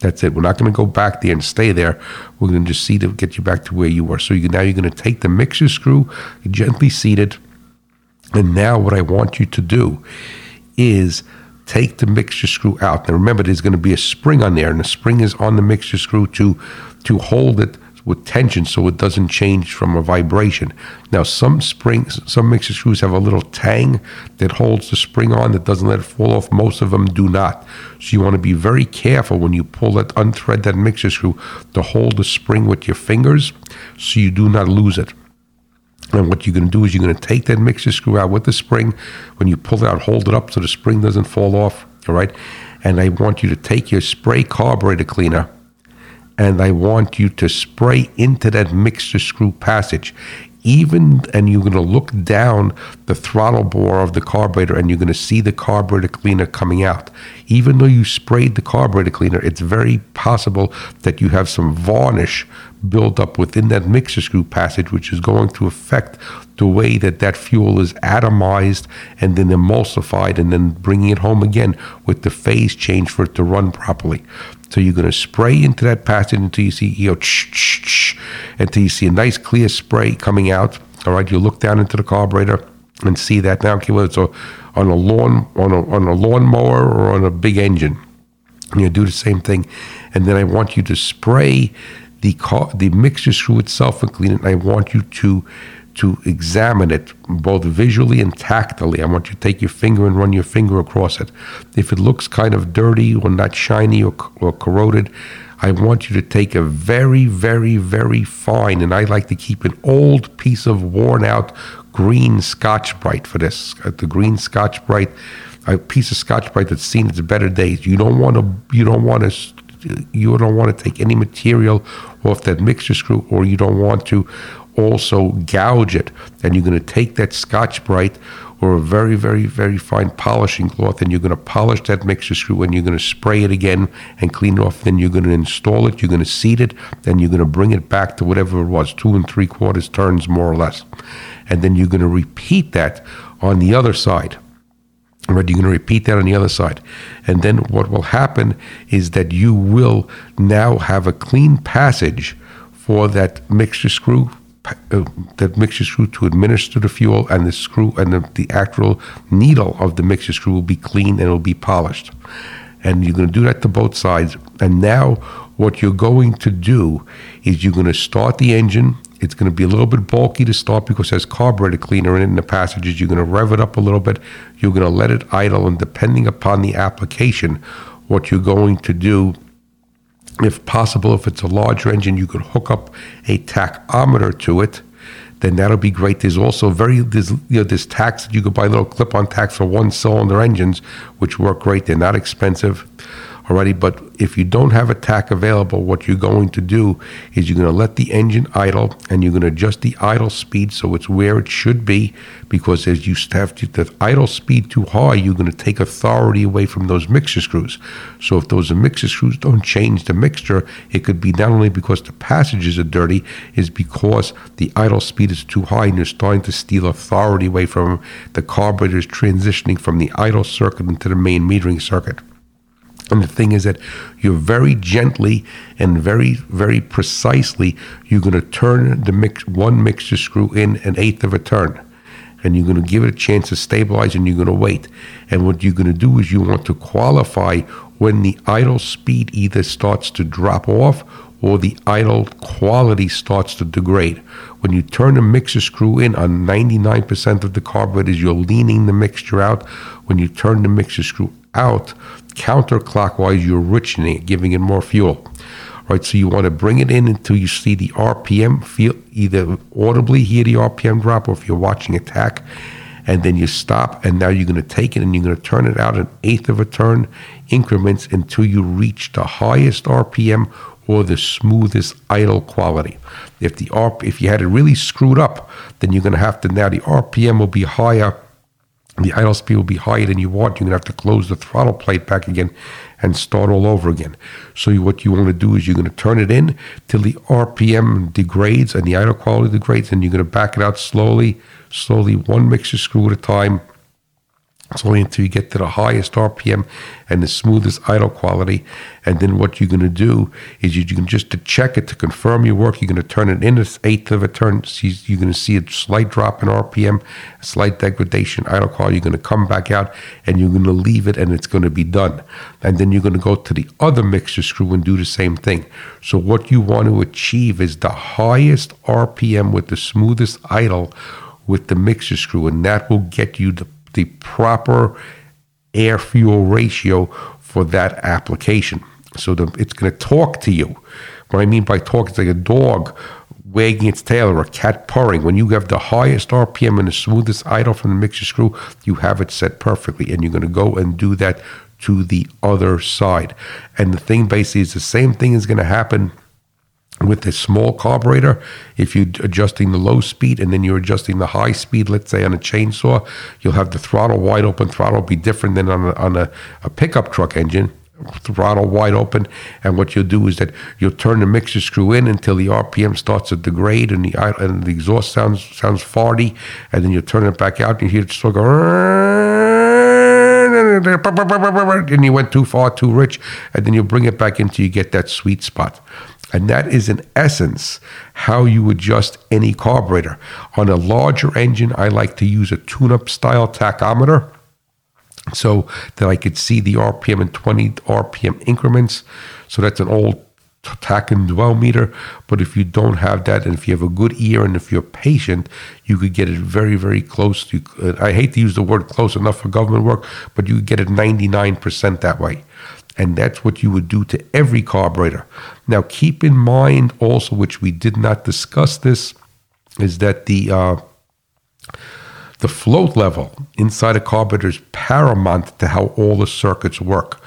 That's it. We're not going to go back there and stay there. We're going to just seat it, get you back to where you were. So now you're going to take the mixer screw, gently seat it. And now what I want you to do is take the mixture screw out. Now remember, there's going to be a spring on there, and the spring is on the mixture screw to hold it with tension so it doesn't change from a vibration. Now some mixture screws have a little tang that holds the spring on that doesn't let it fall off. Most of them do not. So you want to be very careful when you unthread that mixture screw to hold the spring with your fingers so you do not lose it. And what you're going to do is you're going to take that mixture screw out with the spring. When you pull it out, hold it up so the spring doesn't fall off, all right? And I want you to take your spray carburetor cleaner, and I want you to spray into that mixture screw passage. And you're going to look down the throttle bore of the carburetor, and you're going to see the carburetor cleaner coming out. Even though you sprayed the carburetor cleaner, it's very possible that you have some varnish built up within that mixer screw passage, which is going to affect the way that fuel is atomized and then emulsified, and then bringing it home again with the phase change for it to run properly. So you're going to spray into that passage until you see, until you see a nice clear spray coming out. All right, you look down into the carburetor and see that now. Okay, whether it's on a lawn, on a lawnmower, or on a big engine, you do the same thing. And then I want you to spray the mixture screw itself and clean it. And I want you to examine it both visually and tactily. I want you to take your finger and run your finger across it. If it looks kind of dirty or not shiny or corroded, I want you to take a very, very, very fine, and I like to keep an old piece of worn-out green Scotch-Brite for this. The green Scotch-Brite, a piece of Scotch-Brite that's seen its better days. You don't want to take any material off that mixture screw, or you don't want to also gouge it. And you're going to take that Scotch-Brite or a very, very, very fine polishing cloth, and you're going to polish that mixer screw, and you're going to spray it again and clean it off. Then you're going to install it, you're going to seat it, then you're going to bring it back to whatever it was, 2 3/4 turns more or less. And then you're going to repeat that on the other side. Right, you're going to repeat that on the other side. And then what will happen is that you will now have a clean passage for that mixture screw to administer the fuel, and the screw and the actual needle of the mixture screw will be clean and it will be polished. And you're going to do that to both sides. And now what you're going to do is you're going to start the engine. It's going to be a little bit bulky to start because there's carburetor cleaner in it in the passages. You're going to rev it up a little bit. You're going to let it idle. And depending upon the application, what you're going to do, if possible, if it's a larger engine, you could hook up a tachometer to it. Then that'll be great. There's also there's tacks that you could buy, little clip-on tacks for one-cylinder engines, which work great. They're not expensive. Alrighty, but if you don't have a tack available, what you're going to do is you're going to let the engine idle, and you're going to adjust the idle speed so it's where it should be, because as you have the idle speed too high, you're going to take authority away from those mixer screws. So if those mixer screws don't change the mixture, it could be not only because the passages are dirty, is because the idle speed is too high and you're starting to steal authority away from them. The carburetor is transitioning from the idle circuit into the main metering circuit. And the thing is that you're very gently and very, very precisely, you're going to turn the one mixture screw in an eighth of a turn. And you're going to give it a chance to stabilize, and you're going to wait. And what you're going to do is you want to qualify when the idle speed either starts to drop off or the idle quality starts to degrade. When you turn the mixer screw in on 99% of the carburetors, you're leaning the mixture out. When you turn the mixer screw out counterclockwise, you're richening it, giving it more fuel. Right, so you want to bring it in until you see the RPM, feel either audibly hear the RPM drop, or if you're watching a tack, and then you stop, and now you're going to take it and you're going to turn it out an eighth of a turn increments until you reach the highest RPM or the smoothest idle quality. If the if you had it really screwed up, then you're going to have to, now the RPM will be higher, the idle speed will be higher than you want. You're going to have to close the throttle plate back again and start all over again. So what you want to do is you're going to turn it in till the RPM degrades and the idle quality degrades, and you're going to back it out slowly, slowly, one mixer screw at a time, slowly until you get to the highest RPM and the smoothest idle quality. And then what you're going to do is you can just, to check it, to confirm your work, you're going to turn it in this eighth of a turn. You're going to see a slight drop in RPM, a slight degradation, idle quality. You're going to come back out and you're going to leave it, and it's going to be done. And then you're going to go to the other mixer screw and do the same thing. So what you want to achieve is the highest RPM with the smoothest idle with the mixer screw, and that will get you the proper air-fuel ratio for that application. So it's going to talk to you. What I mean by talk, it's like a dog wagging its tail or a cat purring. When you have the highest RPM and the smoothest idle from the mixer screw, you have it set perfectly, and you're going to go and do that to the other side. And the thing basically is the same thing is going to happen with a small carburetor. If you're adjusting the low speed and then you're adjusting the high speed, let's say on a chainsaw, you'll have the throttle wide open. Throttle will be different than on a pickup truck engine. Throttle wide open, and what you'll do is that you'll turn the mixer screw in until the RPM starts to degrade and the exhaust sounds farty, and then you'll turn it back out and you hear it still go, and you went too far, too rich, and then you'll bring it back until you get that sweet spot. And that is, in essence, how you adjust any carburetor. On a larger engine, I like to use a tune-up style tachometer so that I could see the RPM in 20 RPM increments. So that's an old tack and dwell meter. But if you don't have that, and if you have a good ear, and if you're patient, you could get it very, very close to, I hate to use the word close enough for government work, but you could get it 99% that way. And that's what you would do to every carburetor. Now, keep in mind also, which we did not discuss this, is that the float level inside a carburetor is paramount to how all the circuits work.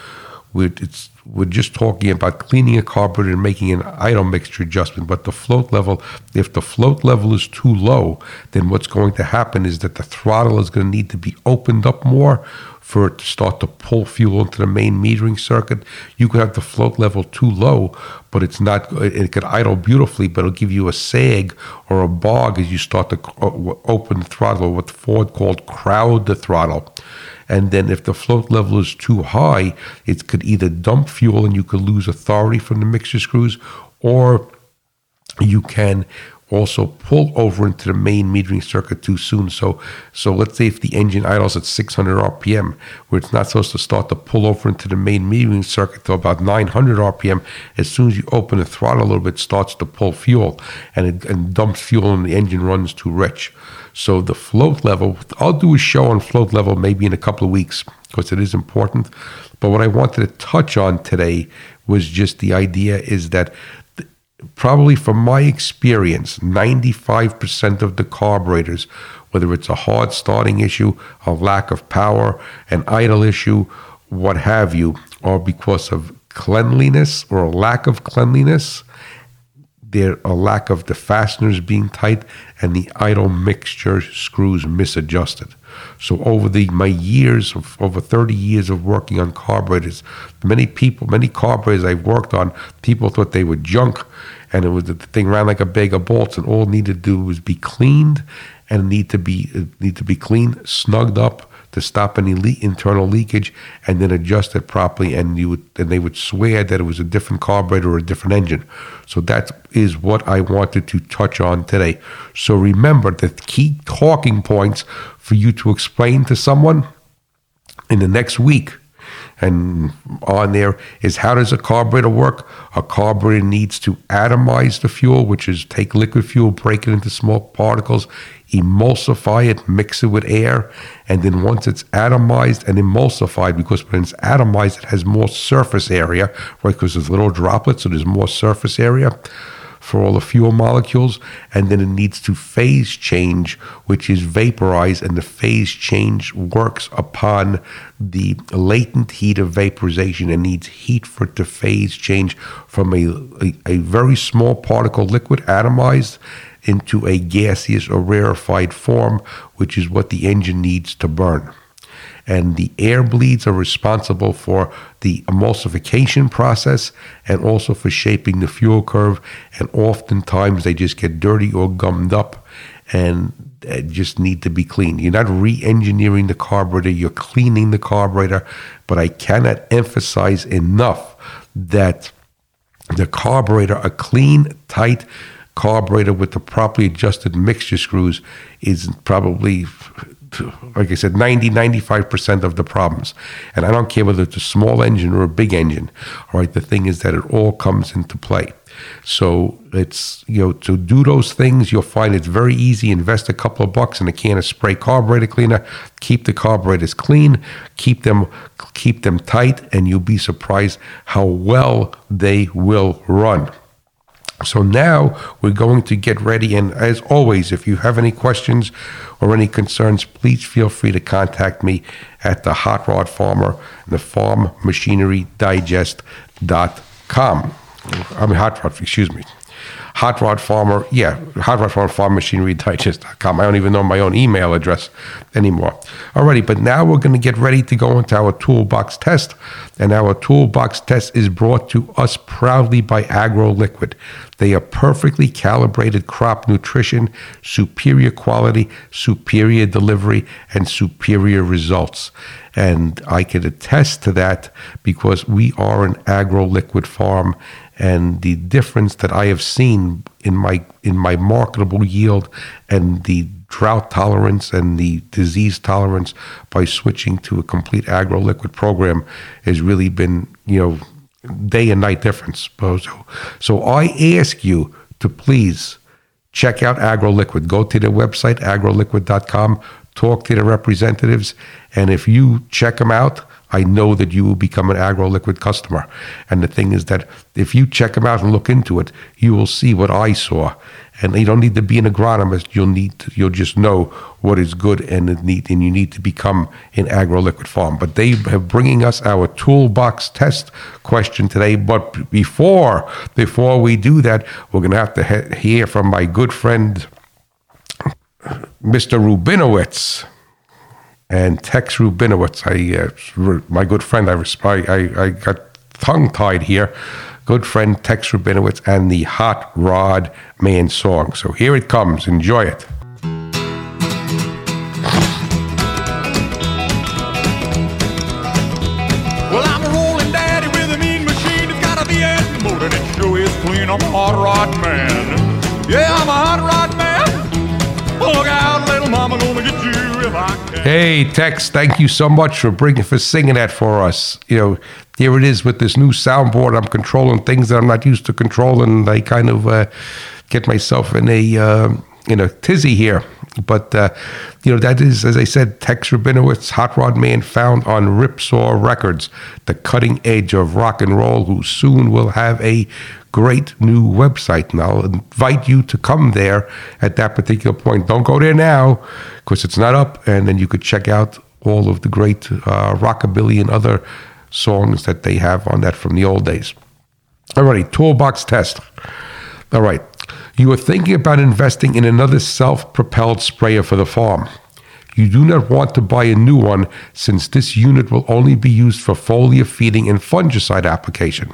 We're just talking about cleaning a carburetor and making an idle mixture adjustment. But the float level, if the float level is too low, then what's going to happen is that the throttle is going to need to be opened up more for it to start to pull fuel into the main metering circuit. You could have the float level too low, but it's not. It could idle beautifully, but it'll give you a sag or a bog as you start to open the throttle, or what Ford called crowd the throttle. And then if the float level is too high, it could either dump fuel and you could lose authority from the mixer screws, or you can also pull over into the main metering circuit too soon. So let's say if the engine idles at 600 RPM, where it's not supposed to start to pull over into the main metering circuit till about 900 RPM, as soon as you open the throttle a little bit, it starts to pull fuel and dumps fuel and the engine runs too rich. So the float level, I'll do a show on float level maybe in a couple of weeks because it is important. But what I wanted to touch on today was just the idea is that probably from my experience, 95% of the carburetors, whether it's a hard starting issue, a lack of power, an idle issue, what have you, are because of cleanliness or a lack of cleanliness, there a lack of the fasteners being tight, and the idle mixture screws misadjusted. So over my years of over 30 years of working on carburetors, many carburetors I've worked on, people thought they were junk, and it was the thing ran like a bag of bolts, and all it needed to do was be cleaned, and need to be cleaned, snugged up to stop any internal leakage, and then adjust it properly, and they would swear that it was a different carburetor or a different engine. So that is what I wanted to touch on today. So remember the key talking points for you to explain to someone in the next week and on there is, how does a carburetor work? A carburetor needs to atomize the fuel, which is take liquid fuel, break it into small particles, emulsify it, mix it with air, and then once it's atomized and emulsified, because when it's atomized, it has more surface area, right? Because there's little droplets, so there's more surface area for all the fuel molecules, and then it needs to phase change, which is vaporize, and the phase change works upon the latent heat of vaporization and needs heat for it to phase change from a very small particle liquid atomized into a gaseous or rarefied form, which is what the engine needs to burn. And the air bleeds are responsible for the emulsification process and also for shaping the fuel curve. And oftentimes they just get dirty or gummed up and just need to be cleaned. You're not re-engineering the carburetor, you're cleaning the carburetor. But I cannot emphasize enough that the carburetor, a clean, tight carburetor with the properly adjusted mixture screws, is probably, like I said, 90-95% of the problems. And I don't care whether it's a small engine or a big engine. All right, the thing is that it all comes into play. So it's, to do those things, you'll find it's very easy. Invest a couple of bucks in a can of spray carburetor cleaner, keep the carburetors clean, keep them tight, and you'll be surprised how well they will run. So now we're going to get ready, and as always, if you have any questions or any concerns, please feel free to contact me at the Hot Rod Farmer and the FarmMachineryDigest.com. Hot Rod Farmer, Hot Rod Farmer, FarmMachineryDigest.com. I don't even know my own email address anymore. Alrighty, but now we're going to get ready to go into our toolbox test, and our toolbox test is brought to us proudly by Agro Liquid. They are perfectly calibrated crop nutrition, superior quality, superior delivery, and superior results. And I can attest to that because we are an Agro Liquid farm, and the difference that I have seen in my marketable yield and the drought tolerance and the disease tolerance by switching to a complete Agro Liquid program has really been, day and night difference. So I ask you to please check out Agro Liquid. Go to their website, agroliquid.com, talk to the representatives, and if you check them out, I know that you will become an Agro Liquid customer. And the thing is that if you check them out and look into it, you will see what I saw. And you don't need to be an agronomist. You'll just know what is good and you need to become an Agro Liquid farm. But they are bringing us our toolbox test question today. But before we do that, we're going to have to hear from my good friend, Mr. Rubinowitz. And Tex Rubinowitz, my good friend, I got tongue-tied here. Good friend Tex Rubinowitz and the Hot Rod Man song. So here it comes. Enjoy it. Well, I'm a rolling daddy with a mean machine. It's got to be at motor and it sure is clean. I'm a hot rod man. Yeah, I'm a hot rod man. Look out, little mama, gonna get you. Hey Tex, thank you so much for singing that for us. You know, here it is with this new soundboard. I'm controlling things that I'm not used to controlling. I kind of get myself in a tizzy here. But that is, as I said, Tex Rubinowitz, Hot Rod Man, found on Ripsaw Records, the cutting edge of rock and roll, who soon will have a great new website. And I'll invite you to come there at that particular point. Don't go there now, because it's not up. And then you could check out all of the great rockabilly and other songs that they have on that from the old days. All righty, toolbox test. All right. You are thinking about investing in another self-propelled sprayer for the farm. You do not want to buy a new one since this unit will only be used for foliar feeding and fungicide application.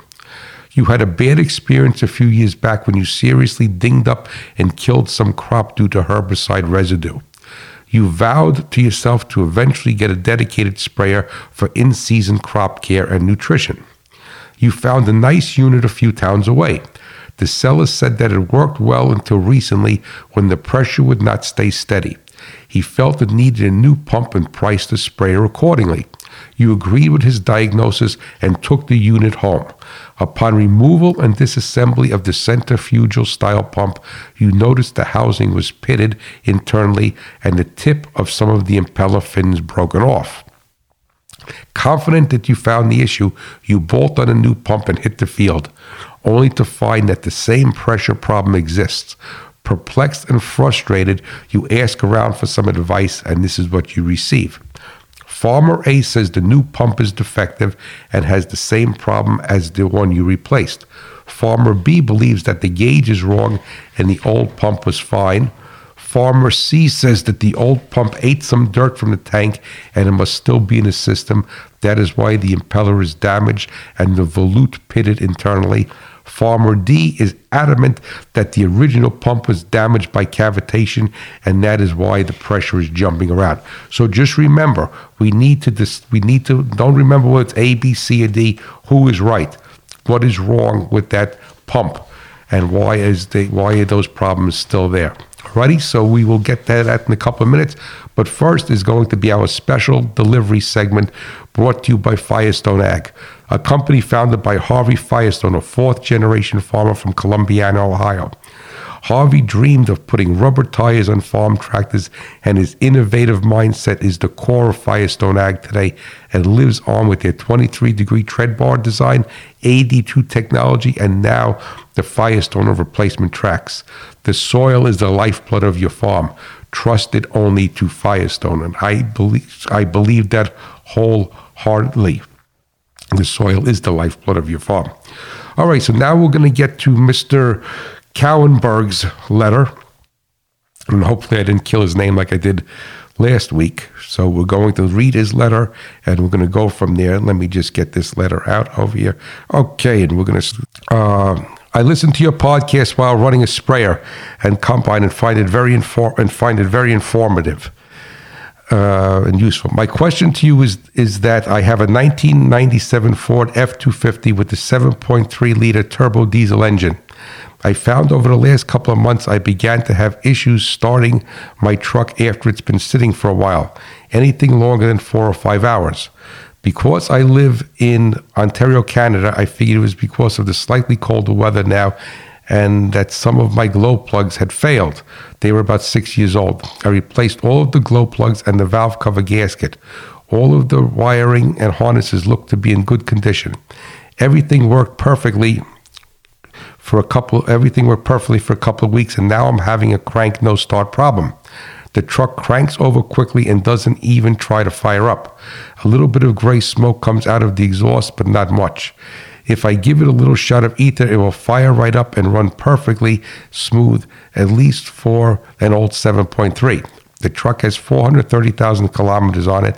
You had a bad experience a few years back when you seriously dinged up and killed some crop due to herbicide residue. You vowed to yourself to eventually get a dedicated sprayer for in-season crop care and nutrition. You found a nice unit a few towns away. The seller said that it worked well until recently when the pressure would not stay steady. He felt it needed a new pump and priced the sprayer accordingly. You agreed with his diagnosis and took the unit home. Upon removal and disassembly of the centrifugal style pump, you noticed the housing was pitted internally and the tip of some of the impeller fins broken off. Confident that you found the issue, you bolt on a new pump and hit the field, only to find that the same pressure problem exists. Perplexed and frustrated, you ask around for some advice, and this is what you receive. Farmer A says the new pump is defective and has the same problem as the one you replaced. Farmer B believes that the gauge is wrong and the old pump was fine. Farmer C says that the old pump ate some dirt from the tank and it must still be in the system. That is why the impeller is damaged and the volute pitted internally. Farmer D is adamant that the original pump was damaged by cavitation and that is why the pressure is jumping around. So just remember, we need to don't remember whether it's A, B, C, or D, who is right, what is wrong with that pump, and why are those problems still there. Alrighty, so we will get to that in a couple of minutes. But first is going to be our special delivery segment brought to you by Firestone Ag, a company founded by Harvey Firestone, a fourth-generation farmer from Columbiana, Ohio. Harvey dreamed of putting rubber tires on farm tractors, and his innovative mindset is the core of Firestone Ag today and lives on with their 23-degree tread bar design, AD2 technology, and now the Firestone of replacement tracks. The soil is the lifeblood of your farm. Trust it only to Firestone, and I believe that wholeheartedly. The soil is the lifeblood of your farm. All right, so now we're going to get to Mr. Cowenberg's letter, and hopefully I didn't kill his name like I did last week. So we're going to read his letter, and we're going to go from there. Let me just get this letter out over here. Okay, and we're going to... I listened to your podcast while running a sprayer and combine and find it very informative. And useful. My question to you is that I have a 1997 Ford F-250 with the 7.3-liter turbo diesel engine. I found over the last couple of months I began to have issues starting my truck after it's been sitting for a while, anything longer than 4 or 5 hours. Because I live in Ontario, Canada, I figured it was because of the slightly colder weather now and that some of my glow plugs had failed. They were about 6 years old. I replaced all of the glow plugs and the valve cover gasket. All of the wiring and harnesses looked to be in good condition. Everything worked perfectly for a couple of weeks, and now I'm having a crank no start problem. The truck cranks over quickly and doesn't even try to fire up. A little bit of gray smoke comes out of the exhaust, but not much. If I give it a little shot of ether, it will fire right up and run perfectly smooth, at least for an old 7.3. The truck has 430,000 kilometers on it,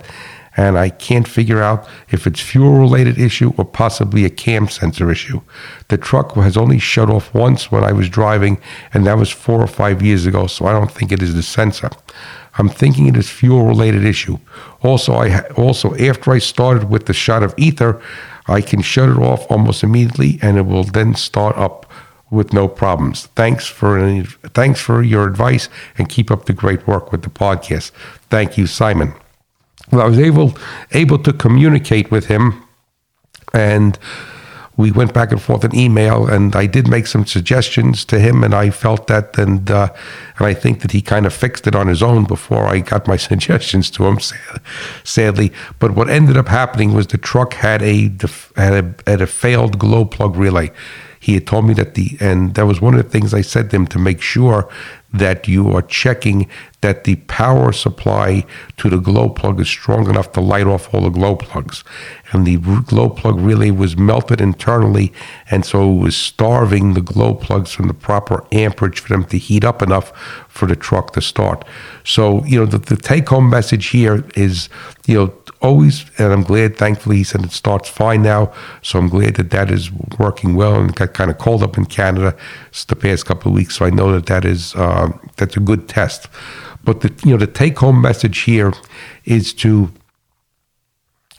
and I can't figure out if it's fuel-related issue or possibly a cam sensor issue. The truck has only shut off once when I was driving, and that was 4 or 5 years ago, so I don't think it is the sensor. I'm thinking it is fuel-related issue. Also, after I started with the shot of ether, I can shut it off almost immediately, and it will then start up with no problems. Thanks for your advice, and keep up the great work with the podcast. Thank you, Simon. Well, I was able to communicate with him, and we went back and forth in email, and I did make some suggestions to him, and I felt that, and I think that he kind of fixed it on his own before I got my suggestions to him, sadly. But what ended up happening was the truck had a failed glow plug relay. He had told me and that was one of the things I said to him, to make sure that you are checking that the power supply to the glow plug is strong enough to light off all the glow plugs. And the glow plug relay was melted internally, and so it was starving the glow plugs from the proper amperage for them to heat up enough for the truck to start. So, the take-home message here is, always, and I'm glad, thankfully, he said it starts fine now, so I'm glad that is working well, and got kind of cold up in Canada the past couple of weeks, so I know that's a good test. But the take-home message here is to,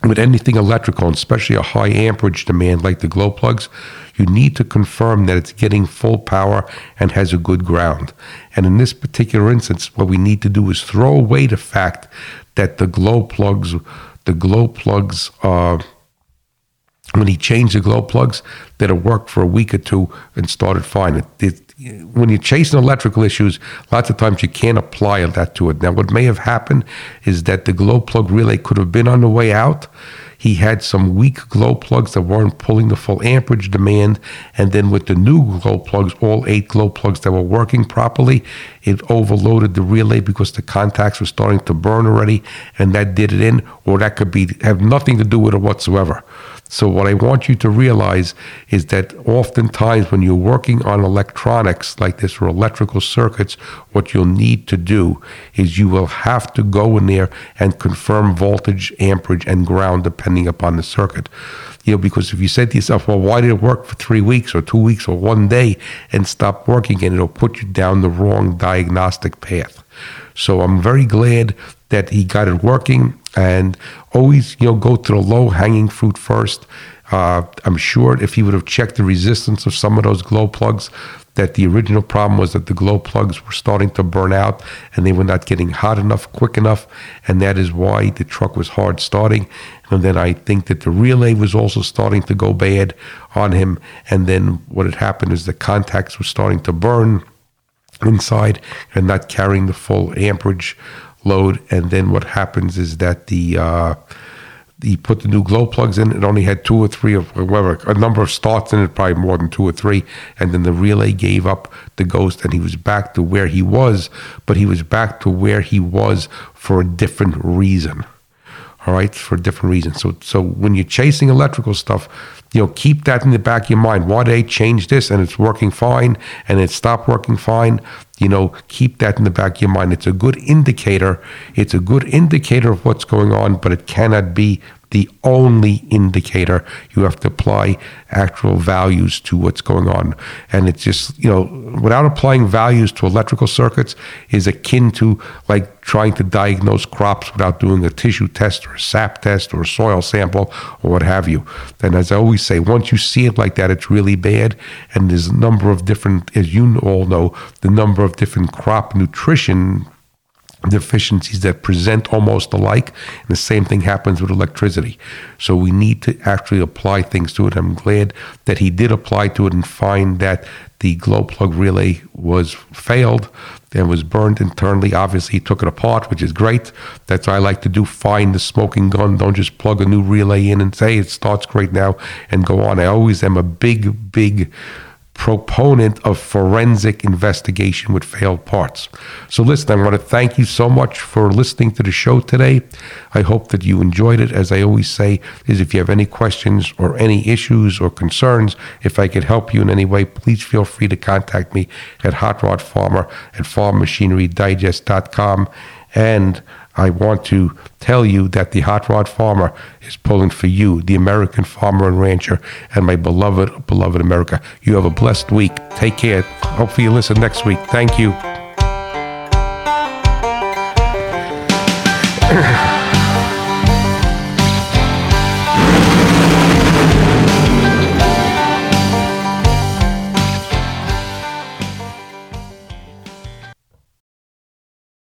with anything electrical, and especially a high amperage demand like the glow plugs, you need to confirm that it's getting full power and has a good ground. And in this particular instance, what we need to do is throw away the fact that the glow plugs, when he changed the glow plugs, that it worked for a week or two and started fine. When you're chasing electrical issues, lots of times you can't apply that to it. Now, what may have happened is that the glow plug relay could have been on the way out. He had some weak glow plugs that weren't pulling the full amperage demand, and then with the new glow plugs, all 8 glow plugs that were working properly, it overloaded the relay because the contacts were starting to burn already, and that did it in, or that could have nothing to do with it whatsoever. So what I want you to realize is that oftentimes when you're working on electronics like this or electrical circuits, what you'll need to do is you will have to go in there and confirm voltage, amperage, and ground depending upon the circuit. Because if you said to yourself, well, why did it work for 3 weeks or 2 weeks or 1 day and stop working, and it'll put you down the wrong diagnostic path. So I'm very glad that he got it working, and always, go to the low-hanging fruit first. I'm sure if he would have checked the resistance of some of those glow plugs, that the original problem was that the glow plugs were starting to burn out and they were not getting hot enough, quick enough, and that is why the truck was hard starting. And then I think that the relay was also starting to go bad on him, and then what had happened is the contacts were starting to burn inside and not carrying the full amperage load, and then what happens is that he put the new glow plugs in. It only had 2 or 3 of whatever, a number of starts in it, probably more than 2 or 3, and then the relay gave up the ghost, and he was back to where he was, but he was back to where he was for a different reason. All right, for a different reason. So when you're chasing electrical stuff, keep that in the back of your mind. Why they changed this and it's working fine and it stopped working fine? Keep that in the back of your mind. It's a good indicator. It's a good indicator of what's going on, but it cannot be the only indicator. You have to apply actual values to what's going on. And it's just, without applying values to electrical circuits is akin to like trying to diagnose crops without doing a tissue test or a sap test or a soil sample or what have you. And as I always say, once you see it like that, it's really bad. And there's a number of different, as you all know, the number of different crop nutrition deficiencies that present almost alike, and the same thing happens with electricity. So we need to actually apply things to it. I'm glad that he did apply to it and find that the glow plug relay was failed, Then it was burned internally. Obviously, he took it apart, which is great. That's what I like to do. Find the smoking gun. Don't just plug a new relay in and say it starts great now and go on. I always am a big, big proponent of forensic investigation with failed parts. So listen, I want to thank you so much for listening to the show today. I hope that you enjoyed it. As I always say, is if you have any questions or any issues or concerns, if I could help you in any way, please feel free to contact me at Hot Rod Farmer at FarmMachineryDigest.com. And I want to tell you that the Hot Rod Farmer is pulling for you, the American farmer and rancher, and my beloved, beloved America. You have a blessed week. Take care. Hopefully you listen next week. Thank you.